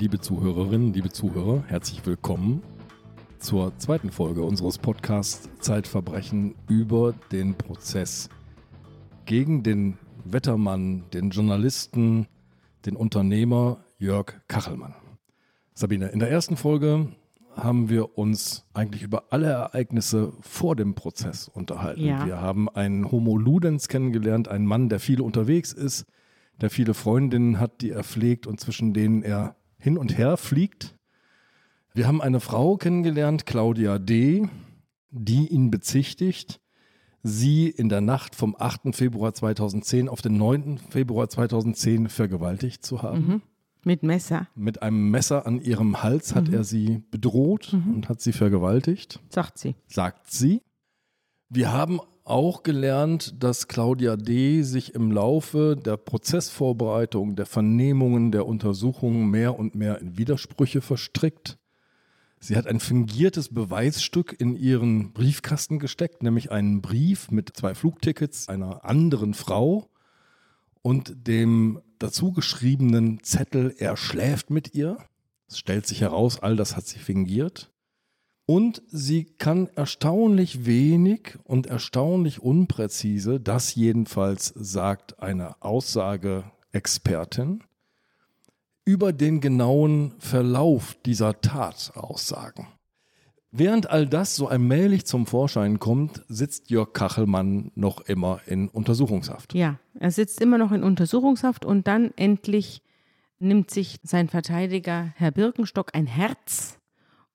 Liebe Zuhörerinnen, liebe Zuhörer, herzlich willkommen zur zweiten Folge unseres Podcasts Zeitverbrechen über den Prozess gegen den Wettermann, den Journalisten, den Unternehmer Jörg Kachelmann. Sabine, in der ersten Folge haben wir uns eigentlich über alle Ereignisse vor dem Prozess unterhalten. Ja. Wir haben einen Homo Ludens kennengelernt, einen Mann, der viel unterwegs ist, der viele Freundinnen hat, die er pflegt und zwischen denen er hin und her fliegt. Wir haben eine Frau kennengelernt, Claudia D., die ihn bezichtigt, sie in der Nacht vom 8. Februar 2010 auf den 9. Februar 2010 vergewaltigt zu haben. Mhm. Mit Messer? Mit einem Messer an ihrem Hals hat er sie bedroht und hat sie vergewaltigt. Sagt sie. Wir haben auch gelernt, dass Claudia D. sich im Laufe der Prozessvorbereitung, der Vernehmungen, der Untersuchungen mehr und mehr in Widersprüche verstrickt. Sie hat ein fingiertes Beweisstück in ihren Briefkasten gesteckt, nämlich einen Brief mit 2 Flugtickets einer anderen Frau und dem dazu geschriebenen Zettel, er schläft mit ihr. Es stellt sich heraus, all das hat sie fingiert. Und sie kann erstaunlich wenig und erstaunlich unpräzise, das jedenfalls sagt eine Aussageexpertin, über den genauen Verlauf dieser Tat aussagen. Während all das so allmählich zum Vorschein kommt, sitzt Jörg Kachelmann noch immer in Untersuchungshaft. Ja, er sitzt immer noch in Untersuchungshaft und dann endlich nimmt sich sein Verteidiger, Herr Birkenstock, ein Herz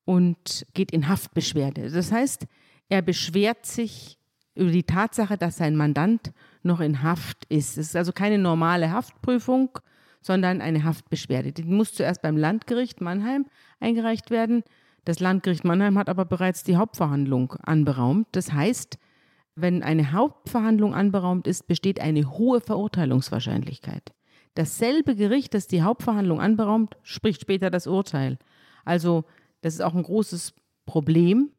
und geht in Haftbeschwerde. Das heißt, er beschwert sich über die Tatsache, dass sein Mandant noch in Haft ist. Es ist also keine normale Haftprüfung, sondern eine Haftbeschwerde. Die muss zuerst beim Landgericht Mannheim eingereicht werden. Das Landgericht Mannheim hat aber bereits die Hauptverhandlung anberaumt. Das heißt, wenn eine Hauptverhandlung anberaumt ist, besteht eine hohe Verurteilungswahrscheinlichkeit. Dasselbe Gericht, das die Hauptverhandlung anberaumt, spricht später das Urteil. Also das ist auch ein großes Problem,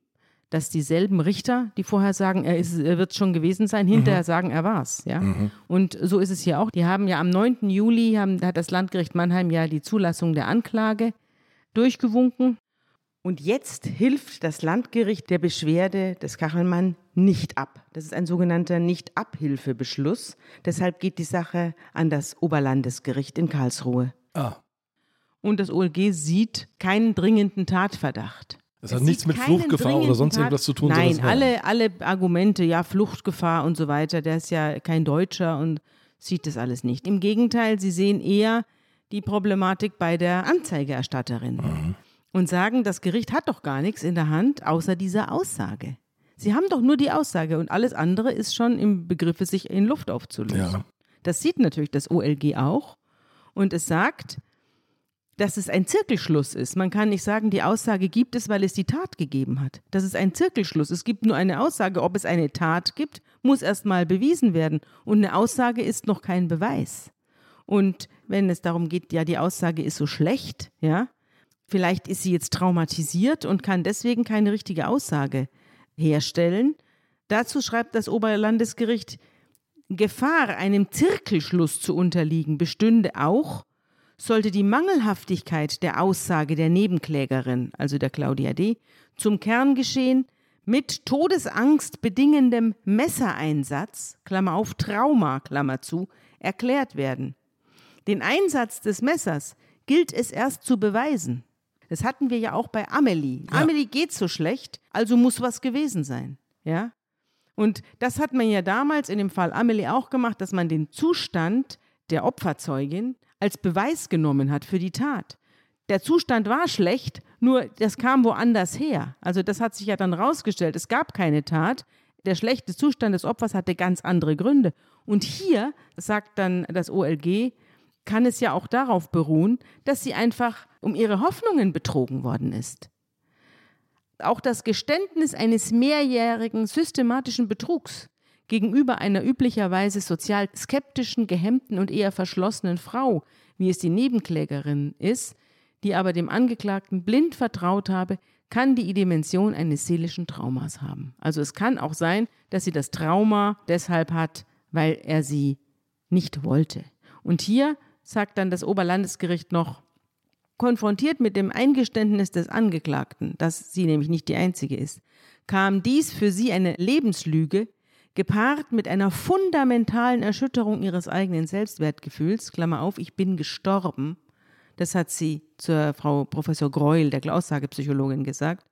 dass dieselben Richter, die vorher sagen, er wird es schon gewesen sein, hinterher sagen, er war es. Ja? Mhm. Und so ist es hier auch. Die haben ja am 9. Juli, hat das Landgericht Mannheim ja die Zulassung der Anklage durchgewunken. Und jetzt hilft das Landgericht der Beschwerde des Kachelmann nicht ab. Das ist ein sogenannter Nicht-Abhilfebeschluss. Deshalb geht die Sache an das Oberlandesgericht in Karlsruhe. Ah. Und das OLG sieht keinen dringenden Tatverdacht. Es hat nichts mit Fluchtgefahr oder sonst irgendwas zu tun. Nein, alle Argumente, ja, Fluchtgefahr und so weiter, der ist ja kein Deutscher und sieht das alles nicht. Im Gegenteil, sie sehen eher die Problematik bei der Anzeigerstatterin und sagen, das Gericht hat doch gar nichts in der Hand, außer dieser Aussage. Sie haben doch nur die Aussage und alles andere ist schon im Begriffe, sich in Luft aufzulösen. Ja. Das sieht natürlich das OLG auch und es sagt, dass es ein Zirkelschluss ist. Man kann nicht sagen, die Aussage gibt es, weil es die Tat gegeben hat. Das ist ein Zirkelschluss. Es gibt nur eine Aussage. Ob es eine Tat gibt, muss erst mal bewiesen werden. Und eine Aussage ist noch kein Beweis. Und wenn es darum geht, ja, die Aussage ist so schlecht, ja, vielleicht ist sie jetzt traumatisiert und kann deswegen keine richtige Aussage herstellen. Dazu schreibt das Oberlandesgericht, Gefahr, einem Zirkelschluss zu unterliegen, bestünde auch, sollte die Mangelhaftigkeit der Aussage der Nebenklägerin, also der Claudia D., zum Kerngeschehen mit Todesangst bedingendem Messereinsatz, Klammer auf, Trauma, Klammer zu, erklärt werden. Den Einsatz des Messers gilt es erst zu beweisen. Das hatten wir ja auch bei Amelie. Ja. Amelie geht so schlecht, also muss was gewesen sein. Ja? Und das hat man ja damals in dem Fall Amelie auch gemacht, dass man den Zustand der Opferzeugin als Beweis genommen hat für die Tat. Der Zustand war schlecht, nur das kam woanders her. Also das hat sich ja dann rausgestellt. Es gab keine Tat. Der schlechte Zustand des Opfers hatte ganz andere Gründe. Und hier, sagt dann das OLG, kann es ja auch darauf beruhen, dass sie einfach um ihre Hoffnungen betrogen worden ist. Auch das Geständnis eines mehrjährigen systematischen Betrugs gegenüber einer üblicherweise sozial skeptischen, gehemmten und eher verschlossenen Frau, wie es die Nebenklägerin ist, die aber dem Angeklagten blind vertraut habe, kann die Dimension eines seelischen Traumas haben. Also es kann auch sein, dass sie das Trauma deshalb hat, weil er sie nicht wollte. Und hier sagt dann das Oberlandesgericht noch, Konfrontiert mit dem Eingeständnis des Angeklagten, dass sie nämlich nicht die Einzige ist, kam dies für sie eine Lebenslüge, gepaart mit einer fundamentalen Erschütterung ihres eigenen Selbstwertgefühls, Klammer auf, ich bin gestorben, das hat sie zur Frau Professor Gröll, der Aussagepsychologin, gesagt,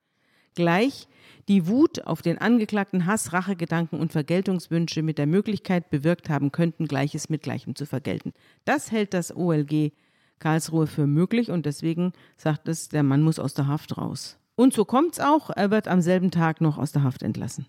gleich die Wut auf den Angeklagten Hass, Rachegedanken und Vergeltungswünsche mit der Möglichkeit bewirkt haben könnten, Gleiches mit Gleichem zu vergelten. Das hält das OLG Karlsruhe für möglich und deswegen sagt es, der Mann muss aus der Haft raus. Und so kommt's auch, er wird am selben Tag noch aus der Haft entlassen.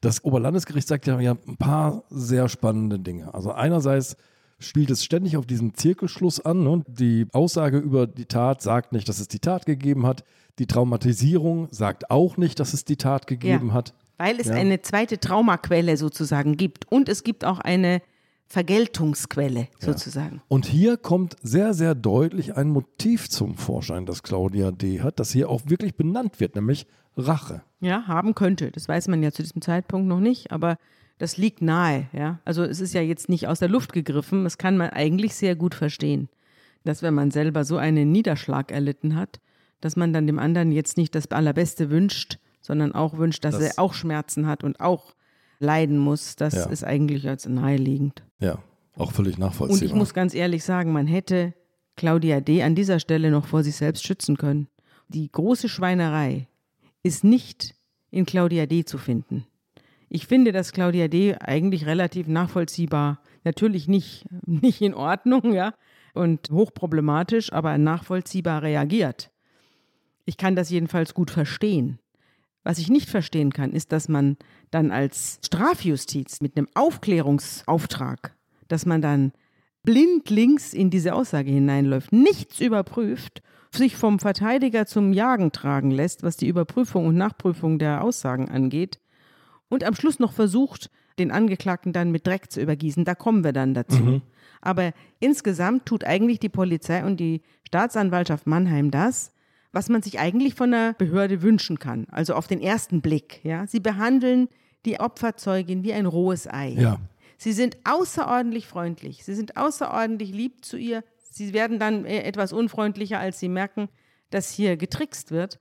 Das Oberlandesgericht sagt ja ein paar sehr spannende Dinge. Also einerseits spielt es ständig auf diesen Zirkelschluss an. Ne? Die Aussage über die Tat sagt nicht, dass es die Tat gegeben hat. Die Traumatisierung sagt auch nicht, dass es die Tat gegeben hat. Weil es eine zweite Traumaquelle sozusagen gibt. Und es gibt auch eine Vergeltungsquelle sozusagen. Ja. Und hier kommt sehr, sehr deutlich ein Motiv zum Vorschein, das Claudia D. hat, das hier auch wirklich benannt wird, nämlich Rache. Ja, haben könnte. Das weiß man ja zu diesem Zeitpunkt noch nicht, aber das liegt nahe. Ja? Also es ist ja jetzt nicht aus der Luft gegriffen. Das kann man eigentlich sehr gut verstehen, dass wenn man selber so einen Niederschlag erlitten hat, dass man dann dem anderen jetzt nicht das Allerbeste wünscht, sondern auch wünscht, dass er auch Schmerzen hat und auch leiden muss. Das ist eigentlich als naheliegend. Ja, auch völlig nachvollziehbar. Und ich muss ganz ehrlich sagen, man hätte Claudia D. an dieser Stelle noch vor sich selbst schützen können. Die große Schweinerei ist nicht in Claudia D. zu finden. Ich finde, dass Claudia D. eigentlich relativ nachvollziehbar, natürlich nicht in Ordnung, ja, und hochproblematisch, aber nachvollziehbar reagiert. Ich kann das jedenfalls gut verstehen. Was ich nicht verstehen kann, ist, dass man dann als Strafjustiz mit einem Aufklärungsauftrag, dass man dann blindlings in diese Aussage hineinläuft, nichts überprüft, sich vom Verteidiger zum Jagen tragen lässt, was die Überprüfung und Nachprüfung der Aussagen angeht und am Schluss noch versucht, den Angeklagten dann mit Dreck zu übergießen. Da kommen wir dann dazu. Mhm. Aber insgesamt tut eigentlich die Polizei und die Staatsanwaltschaft Mannheim das, was man sich eigentlich von einer Behörde wünschen kann, also auf den ersten Blick. Ja? Sie behandeln die Opferzeugin wie ein rohes Ei. Ja. Sie sind außerordentlich freundlich, sie sind außerordentlich lieb zu ihr. Sie werden dann etwas unfreundlicher, als sie merken, dass hier getrickst wird.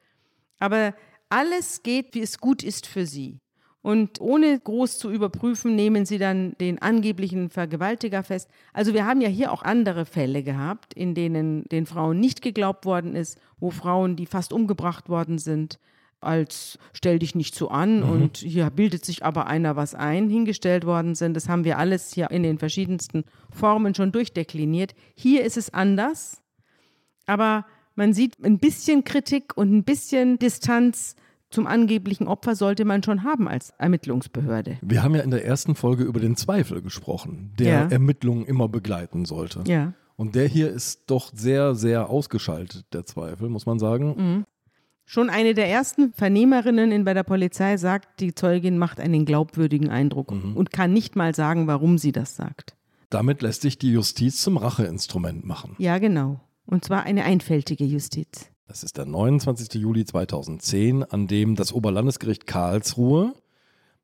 Aber alles geht, wie es gut ist für sie. Und ohne groß zu überprüfen, nehmen sie dann den angeblichen Vergewaltiger fest. Also wir haben ja hier auch andere Fälle gehabt, in denen den Frauen nicht geglaubt worden ist, wo Frauen, die fast umgebracht worden sind, als stell dich nicht so an und hier bildet sich aber einer was ein, hingestellt worden sind. Das haben wir alles hier in den verschiedensten Formen schon durchdekliniert. Hier ist es anders, aber man sieht, ein bisschen Kritik und ein bisschen Distanz zum angeblichen Opfer sollte man schon haben als Ermittlungsbehörde. Wir haben ja in der ersten Folge über den Zweifel gesprochen, der Ermittlungen immer begleiten sollte. Ja. Und der hier ist doch sehr, sehr ausgeschaltet, der Zweifel, muss man sagen. Mhm. Schon eine der ersten Vernehmerinnen bei der Polizei sagt, die Zeugin macht einen glaubwürdigen Eindruck und kann nicht mal sagen, warum sie das sagt. Damit lässt sich die Justiz zum Racheinstrument machen. Ja, genau. Und zwar eine einfältige Justiz. Das ist der 29. Juli 2010, an dem das Oberlandesgericht Karlsruhe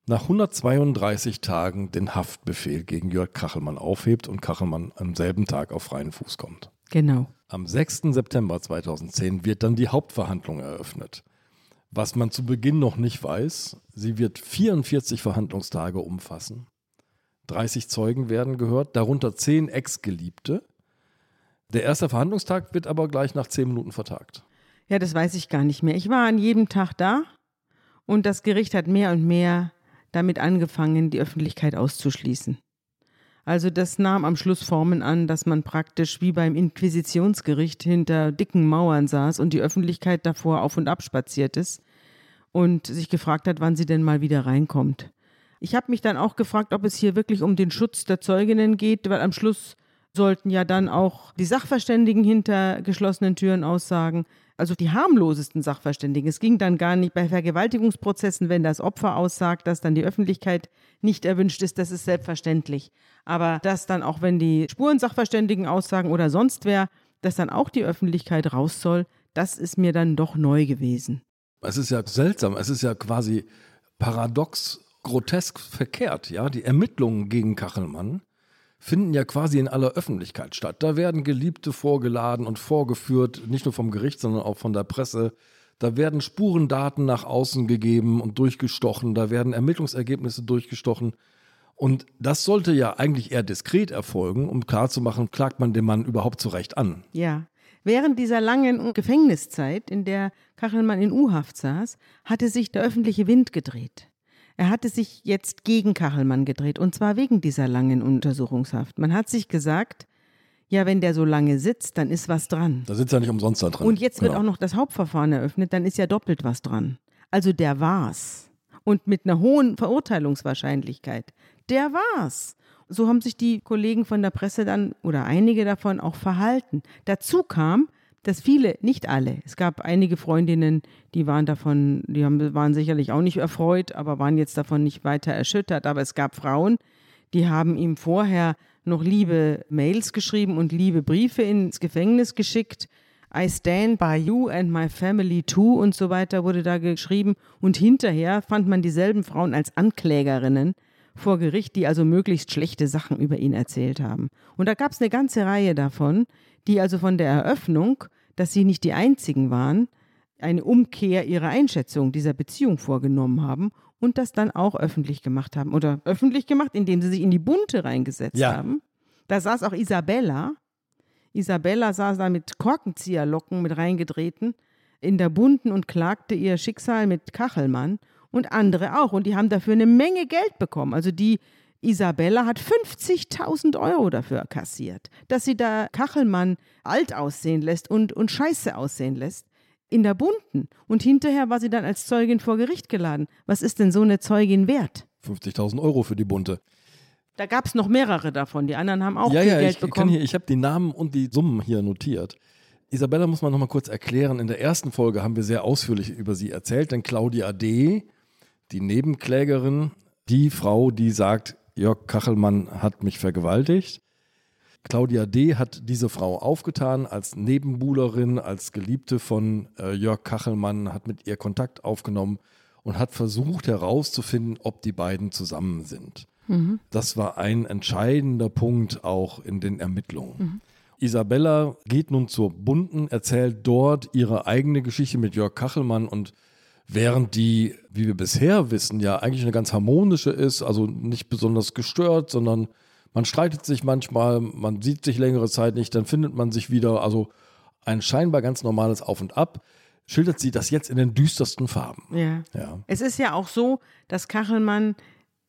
nach 132 Tagen den Haftbefehl gegen Jörg Kachelmann aufhebt und Kachelmann am selben Tag auf freien Fuß kommt. Genau. Am 6. September 2010 wird dann die Hauptverhandlung eröffnet. Was man zu Beginn noch nicht weiß, sie wird 44 Verhandlungstage umfassen. 30 Zeugen werden gehört, darunter 10 Ex-Geliebte. Der erste Verhandlungstag wird aber gleich nach 10 Minuten vertagt. Ja, das weiß ich gar nicht mehr. Ich war an jedem Tag da und das Gericht hat mehr und mehr damit angefangen, die Öffentlichkeit auszuschließen. Also das nahm am Schluss Formen an, dass man praktisch wie beim Inquisitionsgericht hinter dicken Mauern saß und die Öffentlichkeit davor auf und ab spaziert ist und sich gefragt hat, wann sie denn mal wieder reinkommt. Ich habe mich dann auch gefragt, ob es hier wirklich um den Schutz der Zeuginnen geht, weil am Schluss sollten ja dann auch die Sachverständigen hinter geschlossenen Türen aussagen. Also die harmlosesten Sachverständigen. Es ging dann gar nicht bei Vergewaltigungsprozessen, wenn das Opfer aussagt, dass dann die Öffentlichkeit nicht erwünscht ist, das ist selbstverständlich. Aber dass dann auch, wenn die Spuren-Sachverständigen aussagen oder sonst wer, dass dann auch die Öffentlichkeit raus soll, das ist mir dann doch neu gewesen. Es ist ja seltsam, es ist ja quasi paradox, grotesk verkehrt, ja, die Ermittlungen gegen Kachelmann finden ja quasi in aller Öffentlichkeit statt. Da werden Geliebte vorgeladen und vorgeführt, nicht nur vom Gericht, sondern auch von der Presse. Da werden Spurendaten nach außen gegeben und durchgestochen. Da werden Ermittlungsergebnisse durchgestochen. Und das sollte ja eigentlich eher diskret erfolgen, um klarzumachen, klagt man den Mann überhaupt zu Recht an. Ja. Während dieser langen Gefängniszeit, in der Kachelmann in U-Haft saß, hatte sich der öffentliche Wind gedreht. Er hatte sich jetzt gegen Kachelmann gedreht, und zwar wegen dieser langen Untersuchungshaft. Man hat sich gesagt, ja, wenn der so lange sitzt, dann ist was dran. Da sitzt er nicht umsonst da drin. Und jetzt wird auch noch das Hauptverfahren eröffnet, dann ist ja doppelt was dran. Also der war's. Und mit einer hohen Verurteilungswahrscheinlichkeit. Der war's. So haben sich die Kollegen von der Presse dann, oder einige davon, auch verhalten. Dazu kam, dass viele, nicht alle, es gab einige Freundinnen, die waren davon, waren sicherlich auch nicht erfreut, aber waren jetzt davon nicht weiter erschüttert. Aber es gab Frauen, die haben ihm vorher noch liebe Mails geschrieben und liebe Briefe ins Gefängnis geschickt. I stand by you and my family too und so weiter wurde da geschrieben. Und hinterher fand man dieselben Frauen als Anklägerinnen vor Gericht, die also möglichst schlechte Sachen über ihn erzählt haben. Und da gab es eine ganze Reihe davon, die also von der Eröffnung, dass sie nicht die Einzigen waren, eine Umkehr ihrer Einschätzung dieser Beziehung vorgenommen haben und das dann auch öffentlich gemacht haben. Oder öffentlich gemacht, indem sie sich in die Bunte reingesetzt haben. Da saß auch Isabella. Isabella saß da mit Korkenzieherlocken mit reingedrehten in der Bunten und klagte ihr Schicksal mit Kachelmann. Und andere auch. Und die haben dafür eine Menge Geld bekommen. Also die Isabella hat 50.000 Euro dafür kassiert, dass sie da Kachelmann alt aussehen lässt und scheiße aussehen lässt in der Bunten. Und hinterher war sie dann als Zeugin vor Gericht geladen. Was ist denn so eine Zeugin wert? 50.000 Euro für die Bunte. Da gab es noch mehrere davon. Die anderen haben auch Geld bekommen. Ich habe die Namen und die Summen hier notiert. Isabella muss man noch mal kurz erklären. In der ersten Folge haben wir sehr ausführlich über sie erzählt. Denn Claudia D., die Nebenklägerin, die Frau, die sagt, Jörg Kachelmann hat mich vergewaltigt. Claudia D. hat diese Frau aufgetan als Nebenbuhlerin, als Geliebte von Jörg Kachelmann, hat mit ihr Kontakt aufgenommen und hat versucht herauszufinden, ob die beiden zusammen sind. Mhm. Das war ein entscheidender Punkt auch in den Ermittlungen. Mhm. Isabella geht nun zur Bunten, erzählt dort ihre eigene Geschichte mit Jörg Kachelmann und während die, wie wir bisher wissen, ja eigentlich eine ganz harmonische ist, also nicht besonders gestört, sondern man streitet sich manchmal, man sieht sich längere Zeit nicht, dann findet man sich wieder, also ein scheinbar ganz normales Auf und Ab, schildert sie das jetzt in den düstersten Farben. Ja. Ja. Es ist ja auch so, dass Kachelmann,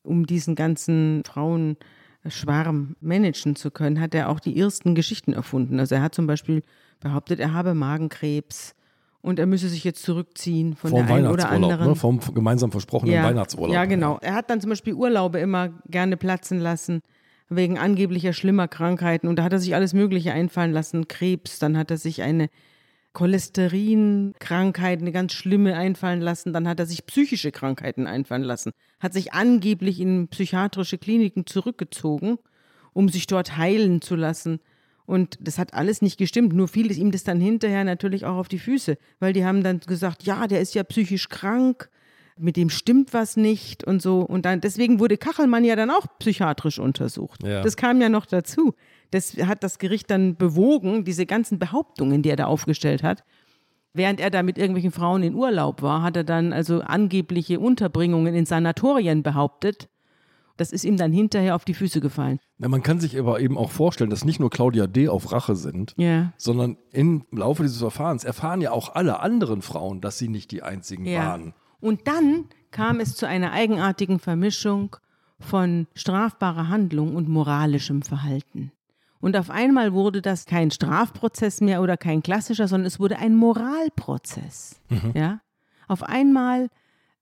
um diesen ganzen Frauenschwarm managen zu können, hat er auch die ersten Geschichten erfunden. Also er hat zum Beispiel behauptet, er habe Magenkrebs. Und er müsse sich jetzt zurückziehen von der einen oder anderen. Ne? Vom gemeinsam versprochenen Weihnachtsurlaub. Ja, genau. Er hat dann zum Beispiel Urlaube immer gerne platzen lassen, wegen angeblicher schlimmer Krankheiten. Und da hat er sich alles Mögliche einfallen lassen. Krebs, dann hat er sich eine Cholesterinkrankheit, eine ganz schlimme einfallen lassen. Dann hat er sich psychische Krankheiten einfallen lassen. Hat sich angeblich in psychiatrische Kliniken zurückgezogen, um sich dort heilen zu lassen. Und das hat alles nicht gestimmt, nur fiel ihm das dann hinterher natürlich auch auf die Füße, weil die haben dann gesagt, ja, der ist ja psychisch krank, mit dem stimmt was nicht und so. Und dann deswegen wurde Kachelmann ja dann auch psychiatrisch untersucht. Ja. Das kam ja noch dazu. Das hat das Gericht dann bewogen, diese ganzen Behauptungen, die er da aufgestellt hat. Während er da mit irgendwelchen Frauen in Urlaub war, hat er dann also angebliche Unterbringungen in Sanatorien behauptet. Das ist ihm dann hinterher auf die Füße gefallen. Na, man kann sich aber eben auch vorstellen, dass nicht nur Claudia D. auf Rache sind, sondern im Laufe dieses Verfahrens erfahren ja auch alle anderen Frauen, dass sie nicht die einzigen waren. Und dann kam es zu einer eigenartigen Vermischung von strafbarer Handlung und moralischem Verhalten. Und auf einmal wurde das kein Strafprozess mehr oder kein klassischer, sondern es wurde ein Moralprozess. Mhm. Ja? Auf einmal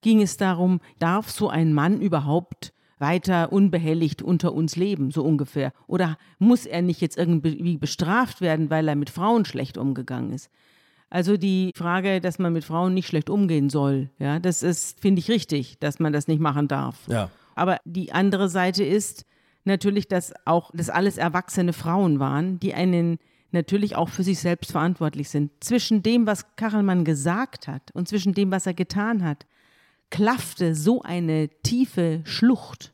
ging es darum, darf so ein Mann überhaupt weiter unbehelligt unter uns leben, so ungefähr. Oder muss er nicht jetzt irgendwie bestraft werden, weil er mit Frauen schlecht umgegangen ist? Also die Frage, dass man mit Frauen nicht schlecht umgehen soll, ja, das ist, finde ich, richtig, dass man das nicht machen darf. Ja. Aber die andere Seite ist natürlich, dass auch das alles erwachsene Frauen waren, die einen natürlich auch für sich selbst verantwortlich sind. Zwischen dem, was Kachelmann gesagt hat und zwischen dem, was er getan hat, klaffte so eine tiefe Schlucht,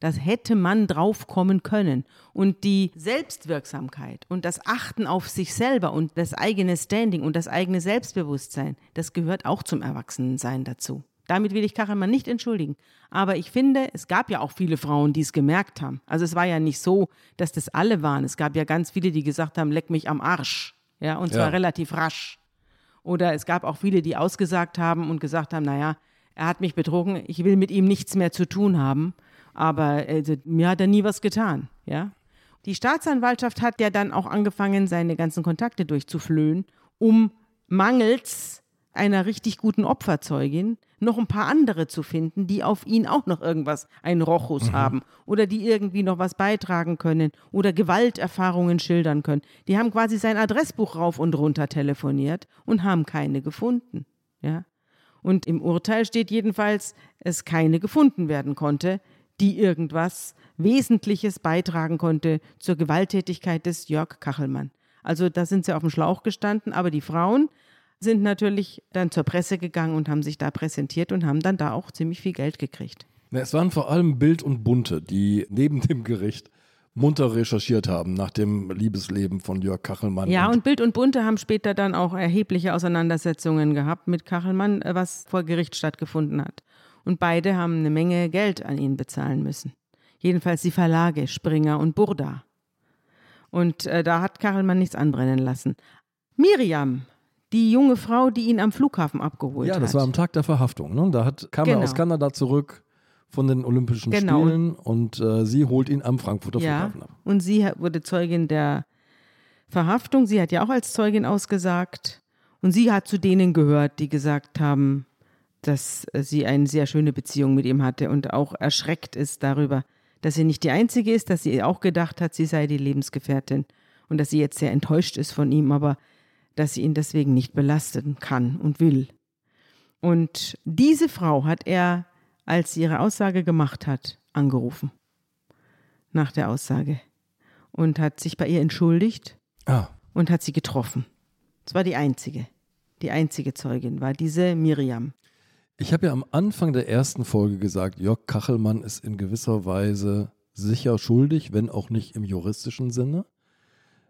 Das hätte man draufkommen können. Und die Selbstwirksamkeit und das Achten auf sich selber und das eigene Standing und das eigene Selbstbewusstsein, das gehört auch zum Erwachsenensein dazu. Damit will ich Kachelmann nicht entschuldigen. Aber ich finde, es gab ja auch viele Frauen, die es gemerkt haben. Also es war ja nicht so, dass das alle waren. Es gab ja ganz viele, die gesagt haben, leck mich am Arsch. Ja, und zwar relativ rasch. Oder es gab auch viele, die ausgesagt haben und gesagt haben, naja, er hat mich betrogen, ich will mit ihm nichts mehr zu tun haben. Aber also, mir hat er nie was getan. Ja? Die Staatsanwaltschaft hat ja dann auch angefangen, seine ganzen Kontakte durchzuflöhen, um mangels einer richtig guten Opferzeugin noch ein paar andere zu finden, die auf ihn auch noch irgendwas, einen Rochus haben oder die irgendwie noch was beitragen können oder Gewalterfahrungen schildern können. Die haben quasi sein Adressbuch rauf und runter telefoniert und haben keine gefunden. Ja? Und im Urteil steht jedenfalls, es keine gefunden werden konnte, die irgendwas Wesentliches beitragen konnte zur Gewalttätigkeit des Jörg Kachelmann. Also da sind sie auf dem Schlauch gestanden, aber die Frauen sind natürlich dann zur Presse gegangen und haben sich da präsentiert und haben dann da auch ziemlich viel Geld gekriegt. Ja, es waren vor allem Bild und Bunte, die neben dem Gericht munter recherchiert haben nach dem Liebesleben von Jörg Kachelmann. Ja, und Bild und Bunte haben später dann auch erhebliche Auseinandersetzungen gehabt mit Kachelmann, was vor Gericht stattgefunden hat. Und beide haben eine Menge Geld an ihn bezahlen müssen. Jedenfalls die Verlage Springer und Burda. Und da hat Kachelmann nichts anbrennen lassen. Miriam, die junge Frau, die ihn am Flughafen abgeholt hat. Ja, das war am Tag der Verhaftung. Ne? Da kam er aus Kanada zurück von den Olympischen Spielen und sie holt ihn am Frankfurter Flughafen ab. Und sie wurde Zeugin der Verhaftung. Sie hat ja auch als Zeugin ausgesagt. Und sie hat zu denen gehört, die gesagt haben, dass sie eine sehr schöne Beziehung mit ihm hatte und auch erschreckt ist darüber, dass sie nicht die Einzige ist, dass sie auch gedacht hat, sie sei die Lebensgefährtin und dass sie jetzt sehr enttäuscht ist von ihm, aber dass sie ihn deswegen nicht belasten kann und will. Und diese Frau hat er, als sie ihre Aussage gemacht hat, angerufen. Nach der Aussage. Und hat sich bei ihr entschuldigt und hat sie getroffen. Das war die Einzige. Die einzige Zeugin war diese Miriam. Ich habe ja am Anfang der ersten Folge gesagt, Jörg Kachelmann ist in gewisser Weise sicher schuldig, wenn auch nicht im juristischen Sinne.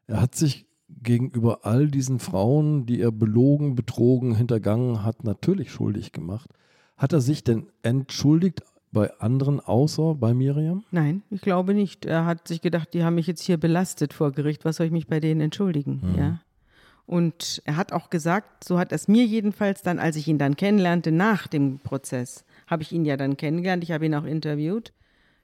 Er hat sich gegenüber all diesen Frauen, die er belogen, betrogen, hintergangen hat, natürlich schuldig gemacht. Hat er sich denn entschuldigt bei anderen außer bei Miriam? Nein, ich glaube nicht. Er hat sich gedacht, die haben mich jetzt hier belastet vor Gericht, was soll ich mich bei denen entschuldigen? Ja. Und er hat auch gesagt, so hat er es mir jedenfalls dann, als ich ihn dann kennenlernte, nach dem Prozess, habe ich ihn ja dann kennengelernt, ich habe ihn auch interviewt,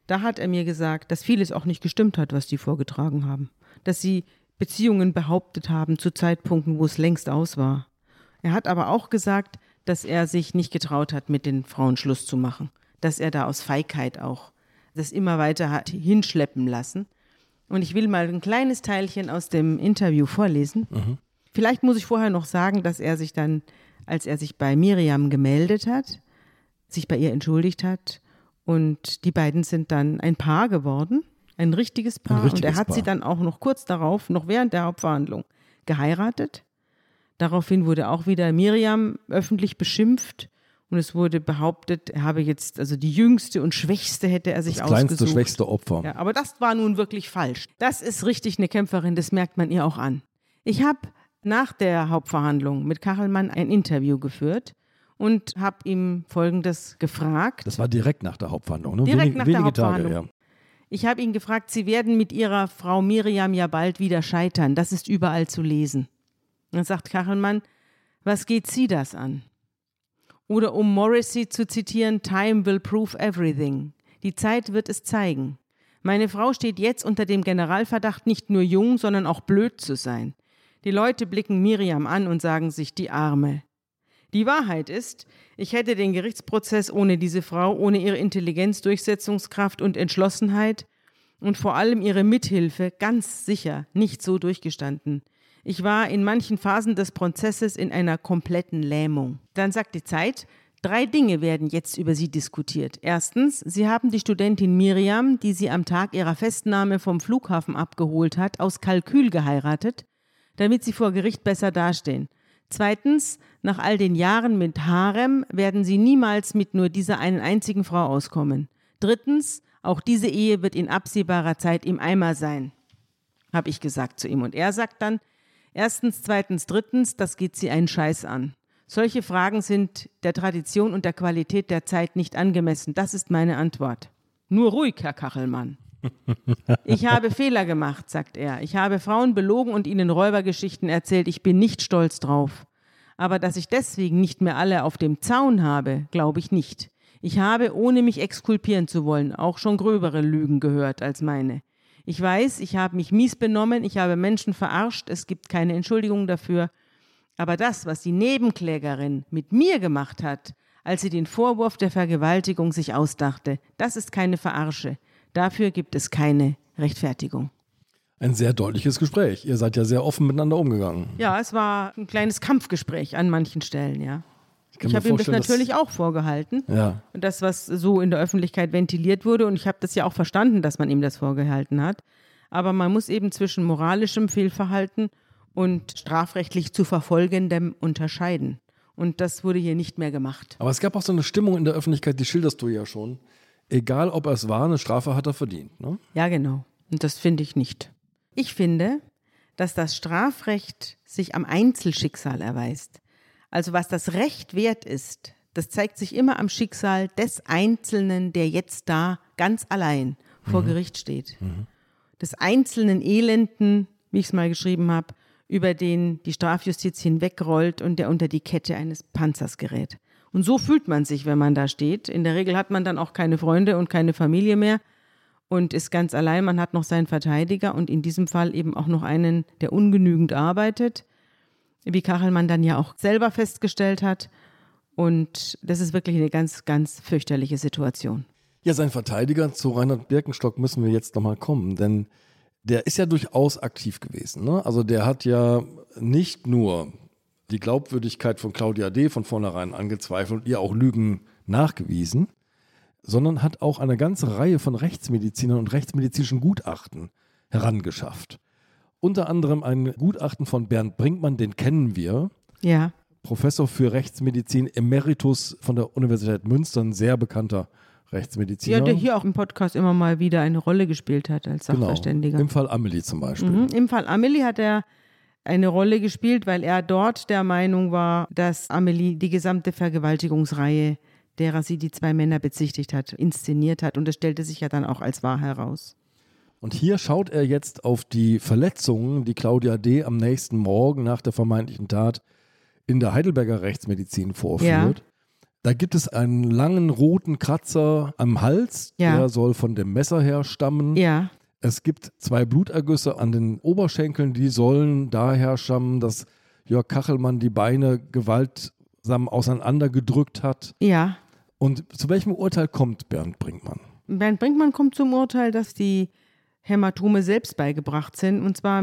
da hat er mir gesagt, dass vieles auch nicht gestimmt hat, was die vorgetragen haben. Dass sie Beziehungen behauptet haben zu Zeitpunkten, wo es längst aus war. Er hat aber auch gesagt, dass er sich nicht getraut hat, mit den Frauen Schluss zu machen. Dass er da aus Feigheit auch das immer weiter hat hinschleppen lassen. Und ich will mal ein kleines Teilchen aus dem Interview vorlesen. Mhm. Vielleicht muss ich vorher noch sagen, dass er sich dann, als er sich bei Miriam gemeldet hat, sich bei ihr entschuldigt hat und die beiden sind dann ein Paar geworden, ein richtiges Paar. Und er hat sie dann auch noch kurz darauf, noch während der Hauptverhandlung, geheiratet. Daraufhin wurde auch wieder Miriam öffentlich beschimpft und es wurde behauptet, er habe jetzt, also die jüngste und schwächste hätte er sich das ausgesucht. Das kleinste, schwächste Opfer. Ja, aber das war nun wirklich falsch. Das ist richtig eine Kämpferin, das merkt man ihr auch an. Ich habe nach der Hauptverhandlung mit Kachelmann ein Interview geführt und habe ihm Folgendes gefragt. Das war direkt nach der Hauptverhandlung, ne? Wenige Tage, ja. Ich habe ihn gefragt, Sie werden mit Ihrer Frau Miriam ja bald wieder scheitern. Das ist überall zu lesen. Dann sagt Kachelmann, was geht Sie das an? Oder um Morrissey zu zitieren, Time will prove everything. Die Zeit wird es zeigen. Meine Frau steht jetzt unter dem Generalverdacht, nicht nur jung, sondern auch blöd zu sein. Die Leute blicken Miriam an und sagen sich, die Arme. Die Wahrheit ist, ich hätte den Gerichtsprozess ohne diese Frau, ohne ihre Intelligenz, Durchsetzungskraft und Entschlossenheit und vor allem ihre Mithilfe ganz sicher nicht so durchgestanden. Ich war in manchen Phasen des Prozesses in einer kompletten Lähmung. Dann sagt die Zeit, 3 Dinge werden jetzt über sie diskutiert. Erstens, sie haben die Studentin Miriam, die sie am Tag ihrer Festnahme vom Flughafen abgeholt hat, aus Kalkül geheiratet, damit sie vor Gericht besser dastehen. Zweitens, nach all den Jahren mit Harem werden sie niemals mit nur dieser einen einzigen Frau auskommen. Drittens, Auch diese Ehe wird in absehbarer Zeit im Eimer sein, habe ich gesagt zu ihm. Und er sagt dann, 1., 2., 3, das geht sie einen Scheiß an. Solche Fragen sind der Tradition und der Qualität der Zeit nicht angemessen. Das ist meine Antwort. Nur ruhig, Herr Kachelmann. Ich habe Fehler gemacht, sagt er. Ich habe Frauen belogen und ihnen Räubergeschichten erzählt. Ich bin nicht stolz drauf. Aber dass ich deswegen nicht mehr alle auf dem Zaun habe, glaube ich nicht. Ich habe, ohne mich exkulpieren zu wollen, auch schon gröbere Lügen gehört als meine. Ich weiß, ich habe mich mies benommen, ich habe Menschen verarscht, es gibt keine Entschuldigung dafür. Aber das, was die Nebenklägerin mit mir gemacht hat, als sie den Vorwurf der Vergewaltigung sich ausdachte, das ist keine Verarsche. Dafür gibt es keine Rechtfertigung. Ein sehr deutliches Gespräch. Ihr seid ja sehr offen miteinander umgegangen. Ja, es war ein kleines Kampfgespräch an manchen Stellen, ja. Ich habe ihm das natürlich auch vorgehalten. Ja. Und das, was so in der Öffentlichkeit ventiliert wurde. Und ich habe das ja auch verstanden, dass man ihm das vorgehalten hat. Aber man muss eben zwischen moralischem Fehlverhalten und strafrechtlich zu verfolgendem unterscheiden. Und das wurde hier nicht mehr gemacht. Aber es gab auch so eine Stimmung in der Öffentlichkeit, die schilderst du ja schon. Egal, ob er es war, eine Strafe hat er verdient, ne? Ja, genau. Und das finde ich nicht. Ich finde, dass das Strafrecht sich am Einzelschicksal erweist. Also was das Recht wert ist, das zeigt sich immer am Schicksal des Einzelnen, der jetzt da ganz allein vor Gericht steht. Des einzelnen Elenden, wie ich es mal geschrieben habe, über den die Strafjustiz hinwegrollt und der unter die Kette eines Panzers gerät. Und so fühlt man sich, wenn man da steht. In der Regel hat man dann auch keine Freunde und keine Familie mehr und ist ganz allein. Man hat noch seinen Verteidiger und in diesem Fall eben auch noch einen, der ungenügend arbeitet, wie Kachelmann dann ja auch selber festgestellt hat. Und das ist wirklich eine ganz, ganz fürchterliche Situation. Ja, sein Verteidiger, zu Reinhard Birkenstock müssen wir jetzt nochmal kommen, denn der ist ja durchaus aktiv gewesen, ne? Also der hat ja nicht nur die Glaubwürdigkeit von Claudia D. von vornherein angezweifelt und ihr auch Lügen nachgewiesen, sondern hat auch eine ganze Reihe von Rechtsmedizinern und rechtsmedizinischen Gutachten herangeschafft. Unter anderem ein Gutachten von Bernd Brinkmann, den kennen wir, ja. Professor für Rechtsmedizin emeritus von der Universität Münster, ein sehr bekannter Rechtsmediziner. Ja, der hier auch im Podcast immer mal wieder eine Rolle gespielt hat als Sachverständiger. Genau, im Fall Amelie zum Beispiel. Im Fall Amelie hat er eine Rolle gespielt, weil er dort der Meinung war, dass Amelie die gesamte Vergewaltigungsreihe, derer sie die 2 Männer bezichtigt hat, inszeniert hat. Und das stellte sich ja dann auch als wahr heraus. Und hier schaut er jetzt auf die Verletzungen, die Claudia D. am nächsten Morgen nach der vermeintlichen Tat in der Heidelberger Rechtsmedizin vorführt. Ja. Da gibt es einen langen roten Kratzer am Hals, ja. Der soll von dem Messer her stammen. Ja. Es gibt 2 Blutergüsse an den Oberschenkeln, die sollen daher stammen, dass Jörg Kachelmann die Beine gewaltsam auseinandergedrückt hat. Ja. Und zu welchem Urteil kommt Bernd Brinkmann? Bernd Brinkmann kommt zum Urteil, dass die Hämatome selbst beigebracht sind, und zwar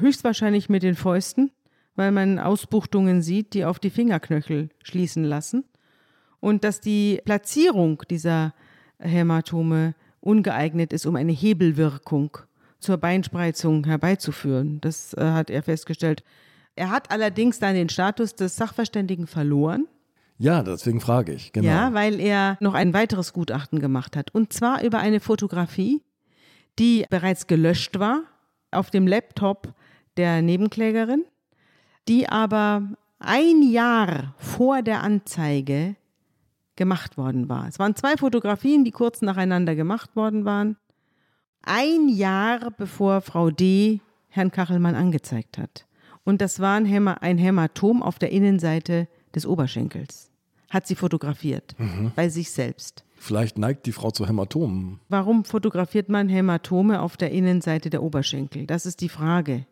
höchstwahrscheinlich mit den Fäusten, weil man Ausbuchtungen sieht, die auf die Fingerknöchel schließen lassen. Und dass die Platzierung dieser Hämatome ungeeignet ist, um eine Hebelwirkung zur Beinspreizung herbeizuführen. Das hat er festgestellt. Er hat allerdings dann den Status des Sachverständigen verloren. Ja, deswegen frage ich, genau. Ja, weil er noch ein weiteres Gutachten gemacht hat. Und zwar über eine Fotografie, die bereits gelöscht war, auf dem Laptop der Nebenklägerin, die aber 1 Jahr vor der Anzeige gemacht worden war. Es waren 2 Fotografien, die kurz nacheinander gemacht worden waren. 1 Jahr bevor Frau D. Herrn Kachelmann angezeigt hat. Und das war ein Hämatom auf der Innenseite des Oberschenkels. Hat sie fotografiert, bei sich selbst. Vielleicht neigt die Frau zu Hämatomen. Warum fotografiert man Hämatome auf der Innenseite der Oberschenkel? Das ist die Frage.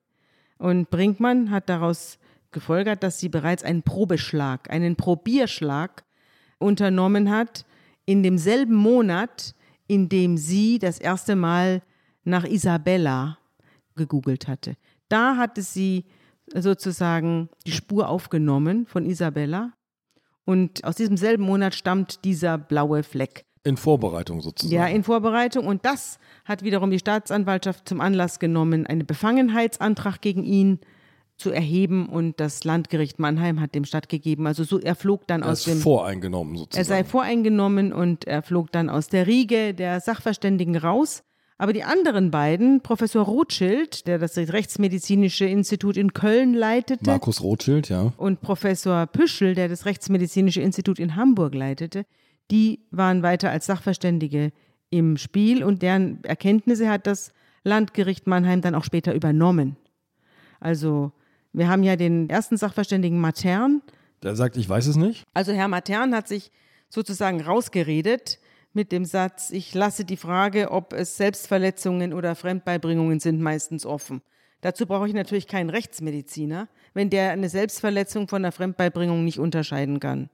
Und Brinkmann hat daraus gefolgert, dass sie bereits einen Probierschlag unternommen hat, in demselben Monat, in dem sie das erste Mal nach Isabella gegoogelt hatte. Da hatte sie sozusagen die Spur aufgenommen von Isabella und aus diesem selben Monat stammt dieser blaue Fleck. In Vorbereitung sozusagen. Ja, in Vorbereitung, und das hat wiederum die Staatsanwaltschaft zum Anlass genommen, einen Befangenheitsantrag gegen ihn zu erheben und das Landgericht Mannheim hat dem stattgegeben. Also so, er flog dann aus dem... Er ist voreingenommen sozusagen. Er sei voreingenommen und er flog dann aus der Riege der Sachverständigen raus. Aber die anderen beiden, Professor Rothschild, der das Rechtsmedizinische Institut in Köln leitete. Markus Rothschild, ja. Und Professor Püschel, der das Rechtsmedizinische Institut in Hamburg leitete, die waren weiter als Sachverständige im Spiel und deren Erkenntnisse hat das Landgericht Mannheim dann auch später übernommen. Also wir haben ja den ersten Sachverständigen Matern. Der sagt, ich weiß es nicht. Also Herr Matern hat sich sozusagen rausgeredet mit dem Satz, ich lasse die Frage, ob es Selbstverletzungen oder Fremdbeibringungen sind, meistens offen. Dazu brauche ich natürlich keinen Rechtsmediziner, wenn der eine Selbstverletzung von einer Fremdbeibringung nicht unterscheiden kann.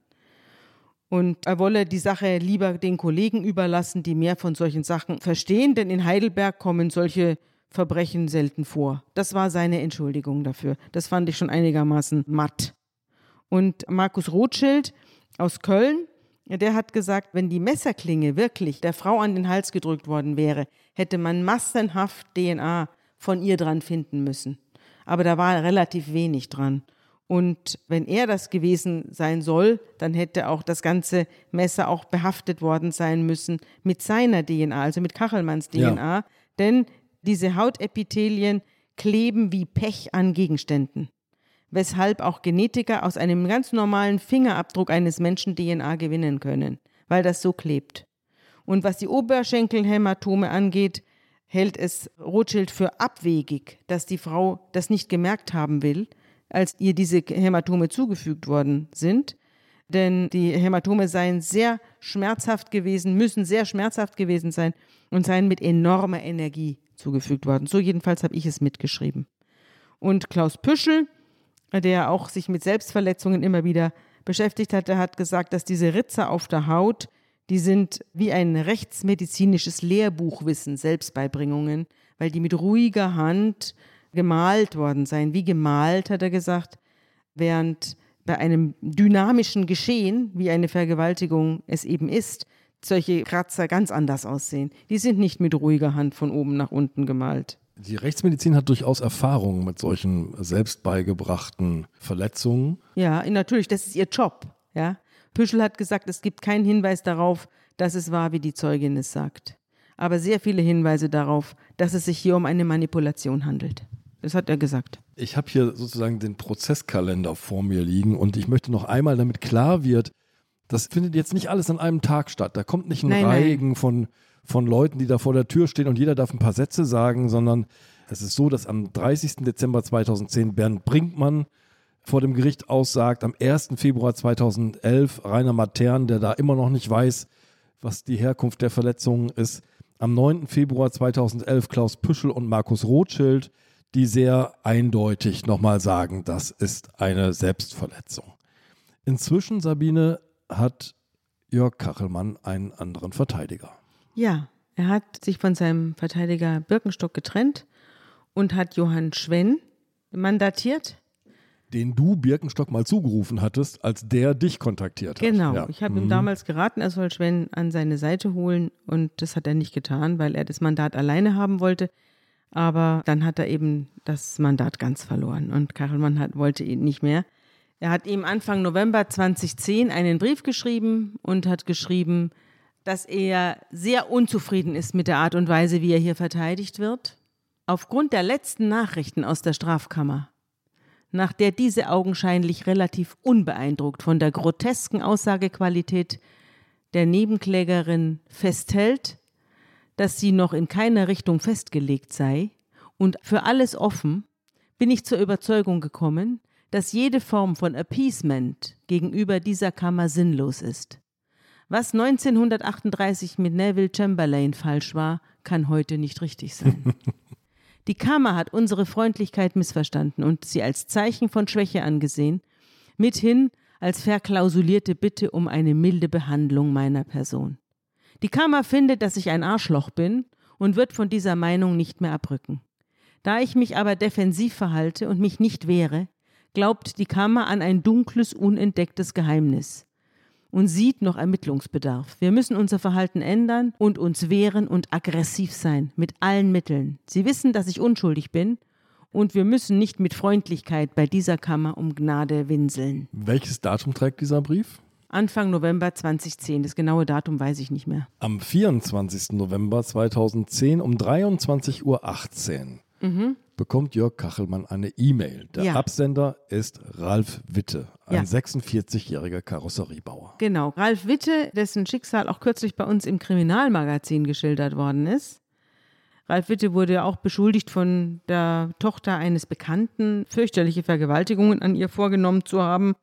Und er wolle die Sache lieber den Kollegen überlassen, die mehr von solchen Sachen verstehen, denn in Heidelberg kommen solche Verbrechen selten vor. Das war seine Entschuldigung dafür. Das fand ich schon einigermaßen matt. Und Markus Rothschild aus Köln, der hat gesagt, wenn die Messerklinge wirklich der Frau an den Hals gedrückt worden wäre, hätte man massenhaft DNA von ihr dran finden müssen. Aber da war relativ wenig dran. Und wenn er das gewesen sein soll, dann hätte auch das ganze Messer auch behaftet worden sein müssen mit seiner DNA, also mit Kachelmanns DNA. Ja. Denn diese Hautepithelien kleben wie Pech an Gegenständen. Weshalb auch Genetiker aus einem ganz normalen Fingerabdruck eines Menschen DNA gewinnen können, weil das so klebt. Und was die Oberschenkelhämatome angeht, hält es Rothschild für abwegig, dass die Frau das nicht gemerkt haben will, als ihr diese Hämatome zugefügt worden sind. Denn die Hämatome seien sehr schmerzhaft gewesen, müssen sehr schmerzhaft gewesen sein und seien mit enormer Energie zugefügt worden. So jedenfalls habe ich es mitgeschrieben. Und Klaus Püschel, der auch sich mit Selbstverletzungen immer wieder beschäftigt hat, der hat gesagt, dass diese Ritzer auf der Haut, die sind wie ein rechtsmedizinisches Lehrbuchwissen, Selbstbeibringungen, weil die mit ruhiger Hand gemalt worden seien. Wie gemalt, hat er gesagt, während bei einem dynamischen Geschehen, wie eine Vergewaltigung es eben ist, solche Kratzer ganz anders aussehen. Die sind nicht mit ruhiger Hand von oben nach unten gemalt. Die Rechtsmedizin hat durchaus Erfahrung mit solchen selbst beigebrachten Verletzungen. Ja, natürlich, das ist ihr Job. Ja? Püschel hat gesagt, es gibt keinen Hinweis darauf, dass es war, wie die Zeugin es sagt. Aber sehr viele Hinweise darauf, dass es sich hier um eine Manipulation handelt. Das hat er gesagt. Ich habe hier sozusagen den Prozesskalender vor mir liegen und ich möchte noch einmal, damit klar wird, das findet jetzt nicht alles an einem Tag statt. Da kommt nicht ein Reigen von Leuten, die da vor der Tür stehen und jeder darf ein paar Sätze sagen, sondern es ist so, dass am 30. Dezember 2010 Bernd Brinkmann vor dem Gericht aussagt, am 1. Februar 2011 Rainer Matern, der da immer noch nicht weiß, was die Herkunft der Verletzungen ist, am 9. Februar 2011 Klaus Püschel und Markus Rothschild, die sehr eindeutig nochmal sagen, das ist eine Selbstverletzung. Inzwischen, Sabine, hat Jörg Kachelmann einen anderen Verteidiger. Ja, er hat sich von seinem Verteidiger Birkenstock getrennt und hat Johann Schwenn mandatiert. Den du Birkenstock mal zugerufen hattest, als der dich kontaktiert hat. Genau, ja. Ich habe ihm damals geraten, er soll Schwenn an seine Seite holen und das hat er nicht getan, weil er das Mandat alleine haben wollte. Aber dann hat er eben das Mandat ganz verloren und Kachelmann wollte ihn nicht mehr. Er hat ihm Anfang November 2010 einen Brief geschrieben und hat geschrieben, dass er sehr unzufrieden ist mit der Art und Weise, wie er hier verteidigt wird. Aufgrund der letzten Nachrichten aus der Strafkammer, nach der diese augenscheinlich relativ unbeeindruckt von der grotesken Aussagequalität der Nebenklägerin festhält, dass sie noch in keiner Richtung festgelegt sei und für alles offen, bin ich zur Überzeugung gekommen, dass jede Form von Appeasement gegenüber dieser Kammer sinnlos ist. Was 1938 mit Neville Chamberlain falsch war, kann heute nicht richtig sein. Die Kammer hat unsere Freundlichkeit missverstanden und sie als Zeichen von Schwäche angesehen, mithin als verklausulierte Bitte um eine milde Behandlung meiner Person. Die Kammer findet, dass ich ein Arschloch bin und wird von dieser Meinung nicht mehr abrücken. Da ich mich aber defensiv verhalte und mich nicht wehre, glaubt die Kammer an ein dunkles, unentdecktes Geheimnis und sieht noch Ermittlungsbedarf. Wir müssen unser Verhalten ändern und uns wehren und aggressiv sein, mit allen Mitteln. Sie wissen, dass ich unschuldig bin Und wir müssen nicht mit Freundlichkeit bei dieser Kammer um Gnade winseln. Welches Datum trägt dieser Brief? Anfang November 2010. Das genaue Datum weiß ich nicht mehr. Am 24. November 2010 um 23.18 Uhr bekommt Jörg Kachelmann eine E-Mail. Der Absender ist Ralf Witte, ein 46-jähriger Karosseriebauer. Genau, Ralf Witte, dessen Schicksal auch kürzlich bei uns im Kriminalmagazin geschildert worden ist. Ralf Witte wurde auch beschuldigt, von der Tochter eines Bekannten fürchterliche Vergewaltigungen an ihr vorgenommen zu haben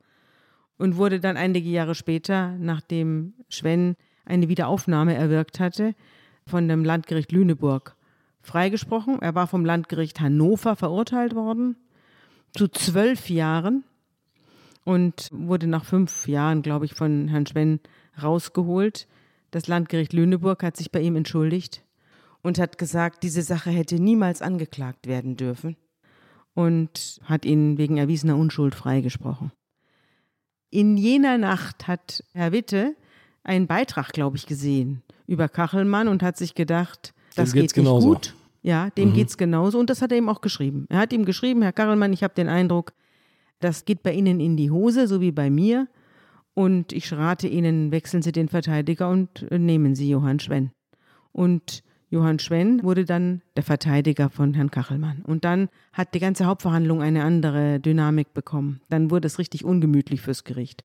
und wurde dann einige Jahre später, nachdem Schwenn eine Wiederaufnahme erwirkt hatte, von dem Landgericht Lüneburg freigesprochen. Er war vom Landgericht Hannover verurteilt worden zu 12 Jahren und wurde nach 5 Jahren, glaube ich, von Herrn Schwenn rausgeholt. Das Landgericht Lüneburg hat sich bei ihm entschuldigt und hat gesagt, diese Sache hätte niemals angeklagt werden dürfen und hat ihn wegen erwiesener Unschuld freigesprochen. In jener Nacht hat Herr Witte einen Beitrag, glaube ich, gesehen über Kachelmann und hat sich gedacht, das geht nicht gut. Ja, dem geht es genauso und das hat er ihm auch geschrieben. Er hat ihm geschrieben, Herr Kachelmann, ich habe den Eindruck, das geht bei Ihnen in die Hose, so wie bei mir, und ich rate Ihnen, wechseln Sie den Verteidiger und nehmen Sie Johann Schwenn. Und Johann Schwenn wurde dann der Verteidiger von Herrn Kachelmann. Und dann hat die ganze Hauptverhandlung eine andere Dynamik bekommen. Dann wurde es richtig ungemütlich fürs Gericht.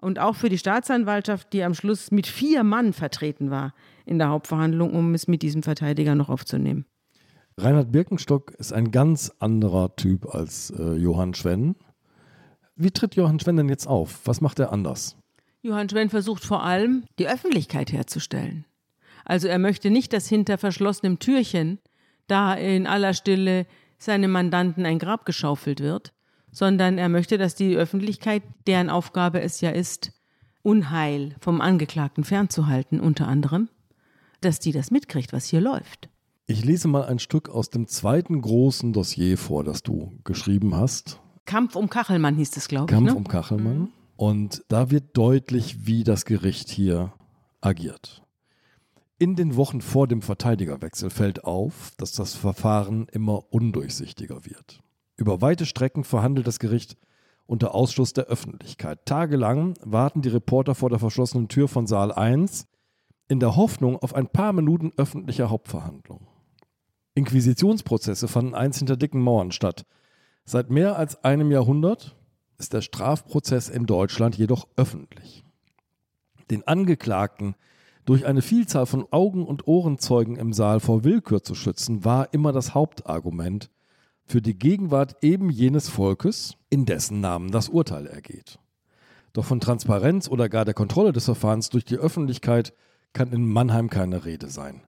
Und auch für die Staatsanwaltschaft, die am Schluss mit 4 Mann vertreten war in der Hauptverhandlung, um es mit diesem Verteidiger noch aufzunehmen. Reinhard Birkenstock ist ein ganz anderer Typ als Johann Schwenn. Wie tritt Johann Schwenn denn jetzt auf? Was macht er anders? Johann Schwenn versucht vor allem, die Öffentlichkeit herzustellen. Also er möchte nicht, dass hinter verschlossenem Türchen da in aller Stille seinem Mandanten ein Grab geschaufelt wird, sondern er möchte, dass die Öffentlichkeit, deren Aufgabe es ja ist, Unheil vom Angeklagten fernzuhalten, unter anderem, dass die das mitkriegt, was hier läuft. Ich lese mal ein Stück aus dem zweiten großen Dossier vor, das du geschrieben hast. Kampf um Kachelmann hieß es, glaube ich. Kampf um Kachelmann. Mhm. Und da wird deutlich, wie das Gericht hier agiert. In den Wochen vor dem Verteidigerwechsel fällt auf, dass das Verfahren immer undurchsichtiger wird. Über weite Strecken verhandelt das Gericht unter Ausschluss der Öffentlichkeit. Tagelang warten die Reporter vor der verschlossenen Tür von Saal 1 in der Hoffnung auf ein paar Minuten öffentlicher Hauptverhandlung. Inquisitionsprozesse fanden einst hinter dicken Mauern statt. Seit mehr als einem Jahrhundert ist der Strafprozess in Deutschland jedoch öffentlich. Den Angeklagten durch eine Vielzahl von Augen- und Ohrenzeugen im Saal vor Willkür zu schützen, war immer das Hauptargument für die Gegenwart eben jenes Volkes, in dessen Namen das Urteil ergeht. Doch von Transparenz oder gar der Kontrolle des Verfahrens durch die Öffentlichkeit kann in Mannheim keine Rede sein.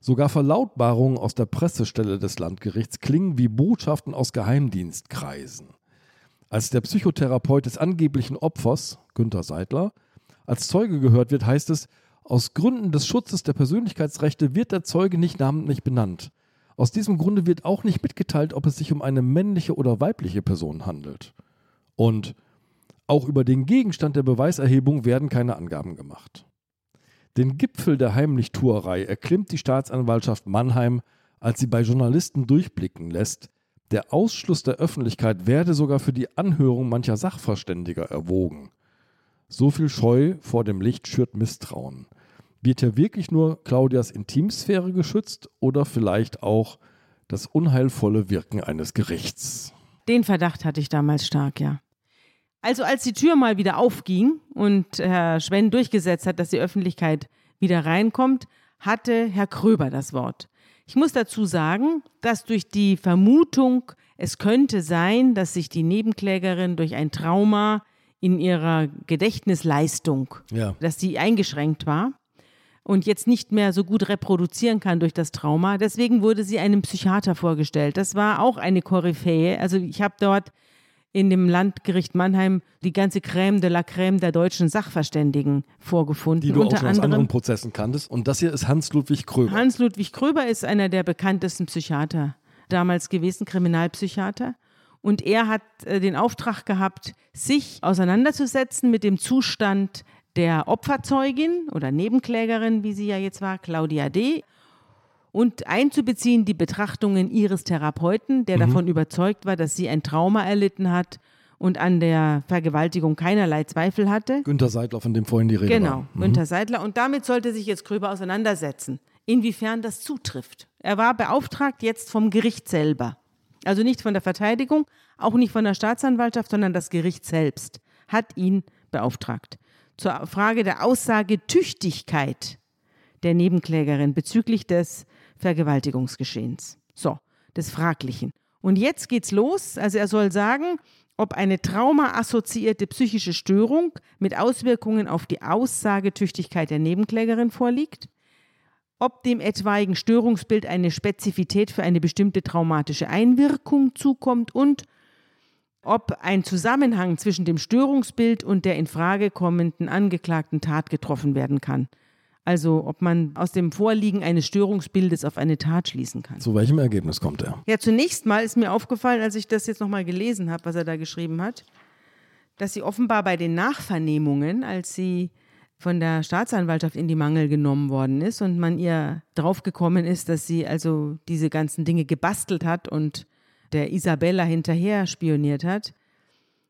Sogar Verlautbarungen aus der Pressestelle des Landgerichts klingen wie Botschaften aus Geheimdienstkreisen. Als der Psychotherapeut des angeblichen Opfers, Günter Seidler, als Zeuge gehört wird, heißt es, aus Gründen des Schutzes der Persönlichkeitsrechte wird der Zeuge nicht namentlich benannt. Aus diesem Grunde wird auch nicht mitgeteilt, ob es sich um eine männliche oder weibliche Person handelt. Und auch über den Gegenstand der Beweiserhebung werden keine Angaben gemacht. Den Gipfel der Heimlichtuerei erklimmt die Staatsanwaltschaft Mannheim, als sie bei Journalisten durchblicken lässt, der Ausschluss der Öffentlichkeit werde sogar für die Anhörung mancher Sachverständiger erwogen. So viel Scheu vor dem Licht schürt Misstrauen. Wird hier wirklich nur Claudias Intimsphäre geschützt oder vielleicht auch das unheilvolle Wirken eines Gerichts? Den Verdacht hatte ich damals stark, ja. Also als die Tür mal wieder aufging und Herr Schwenn durchgesetzt hat, dass die Öffentlichkeit wieder reinkommt, hatte Herr Kröber das Wort. Ich muss dazu sagen, dass durch die Vermutung, es könnte sein, dass sich die Nebenklägerin durch ein Trauma in ihrer Gedächtnisleistung, dass sie eingeschränkt war und jetzt nicht mehr so gut reproduzieren kann durch das Trauma. Deswegen wurde sie einem Psychiater vorgestellt. Das war auch eine Koryphäe. Also ich habe dort in dem Landgericht Mannheim die ganze Crème de la Crème der deutschen Sachverständigen vorgefunden. Die du unter auch schon aus anderen Prozessen kanntest. Und das hier ist Hans-Ludwig Kröber. Hans-Ludwig Kröber ist einer der bekanntesten Psychiater damals gewesen, Kriminalpsychiater. Und er hat den Auftrag gehabt, sich auseinanderzusetzen mit dem Zustand der Opferzeugin oder Nebenklägerin, wie sie ja jetzt war, Claudia D. und einzubeziehen die Betrachtungen ihres Therapeuten, der davon überzeugt war, dass sie ein Trauma erlitten hat und an der Vergewaltigung keinerlei Zweifel hatte. Günter Seidler, von dem vorhin die Rede war. Genau, Günter Seidler. Und damit sollte sich jetzt Kröber auseinandersetzen, inwiefern das zutrifft. Er war beauftragt jetzt vom Gericht selber. Also nicht von der Verteidigung, auch nicht von der Staatsanwaltschaft, sondern das Gericht selbst hat ihn beauftragt. Zur Frage der Aussagetüchtigkeit der Nebenklägerin bezüglich des Vergewaltigungsgeschehens, so, des Fraglichen. Und jetzt geht's los, also er soll sagen, ob eine traumaassoziierte psychische Störung mit Auswirkungen auf die Aussagetüchtigkeit der Nebenklägerin vorliegt, ob dem etwaigen Störungsbild eine Spezifität für eine bestimmte traumatische Einwirkung zukommt und ob ein Zusammenhang zwischen dem Störungsbild und der in Frage kommenden angeklagten Tat getroffen werden kann. Also ob man aus dem Vorliegen eines Störungsbildes auf eine Tat schließen kann. Zu welchem Ergebnis kommt er? Ja, zunächst mal ist mir aufgefallen, als ich das jetzt nochmal gelesen habe, was er da geschrieben hat, dass sie offenbar bei den Nachvernehmungen, als sie von der Staatsanwaltschaft in die Mangel genommen worden ist und man ihr draufgekommen ist, dass sie also diese ganzen Dinge gebastelt hat und der Isabella hinterher spioniert hat,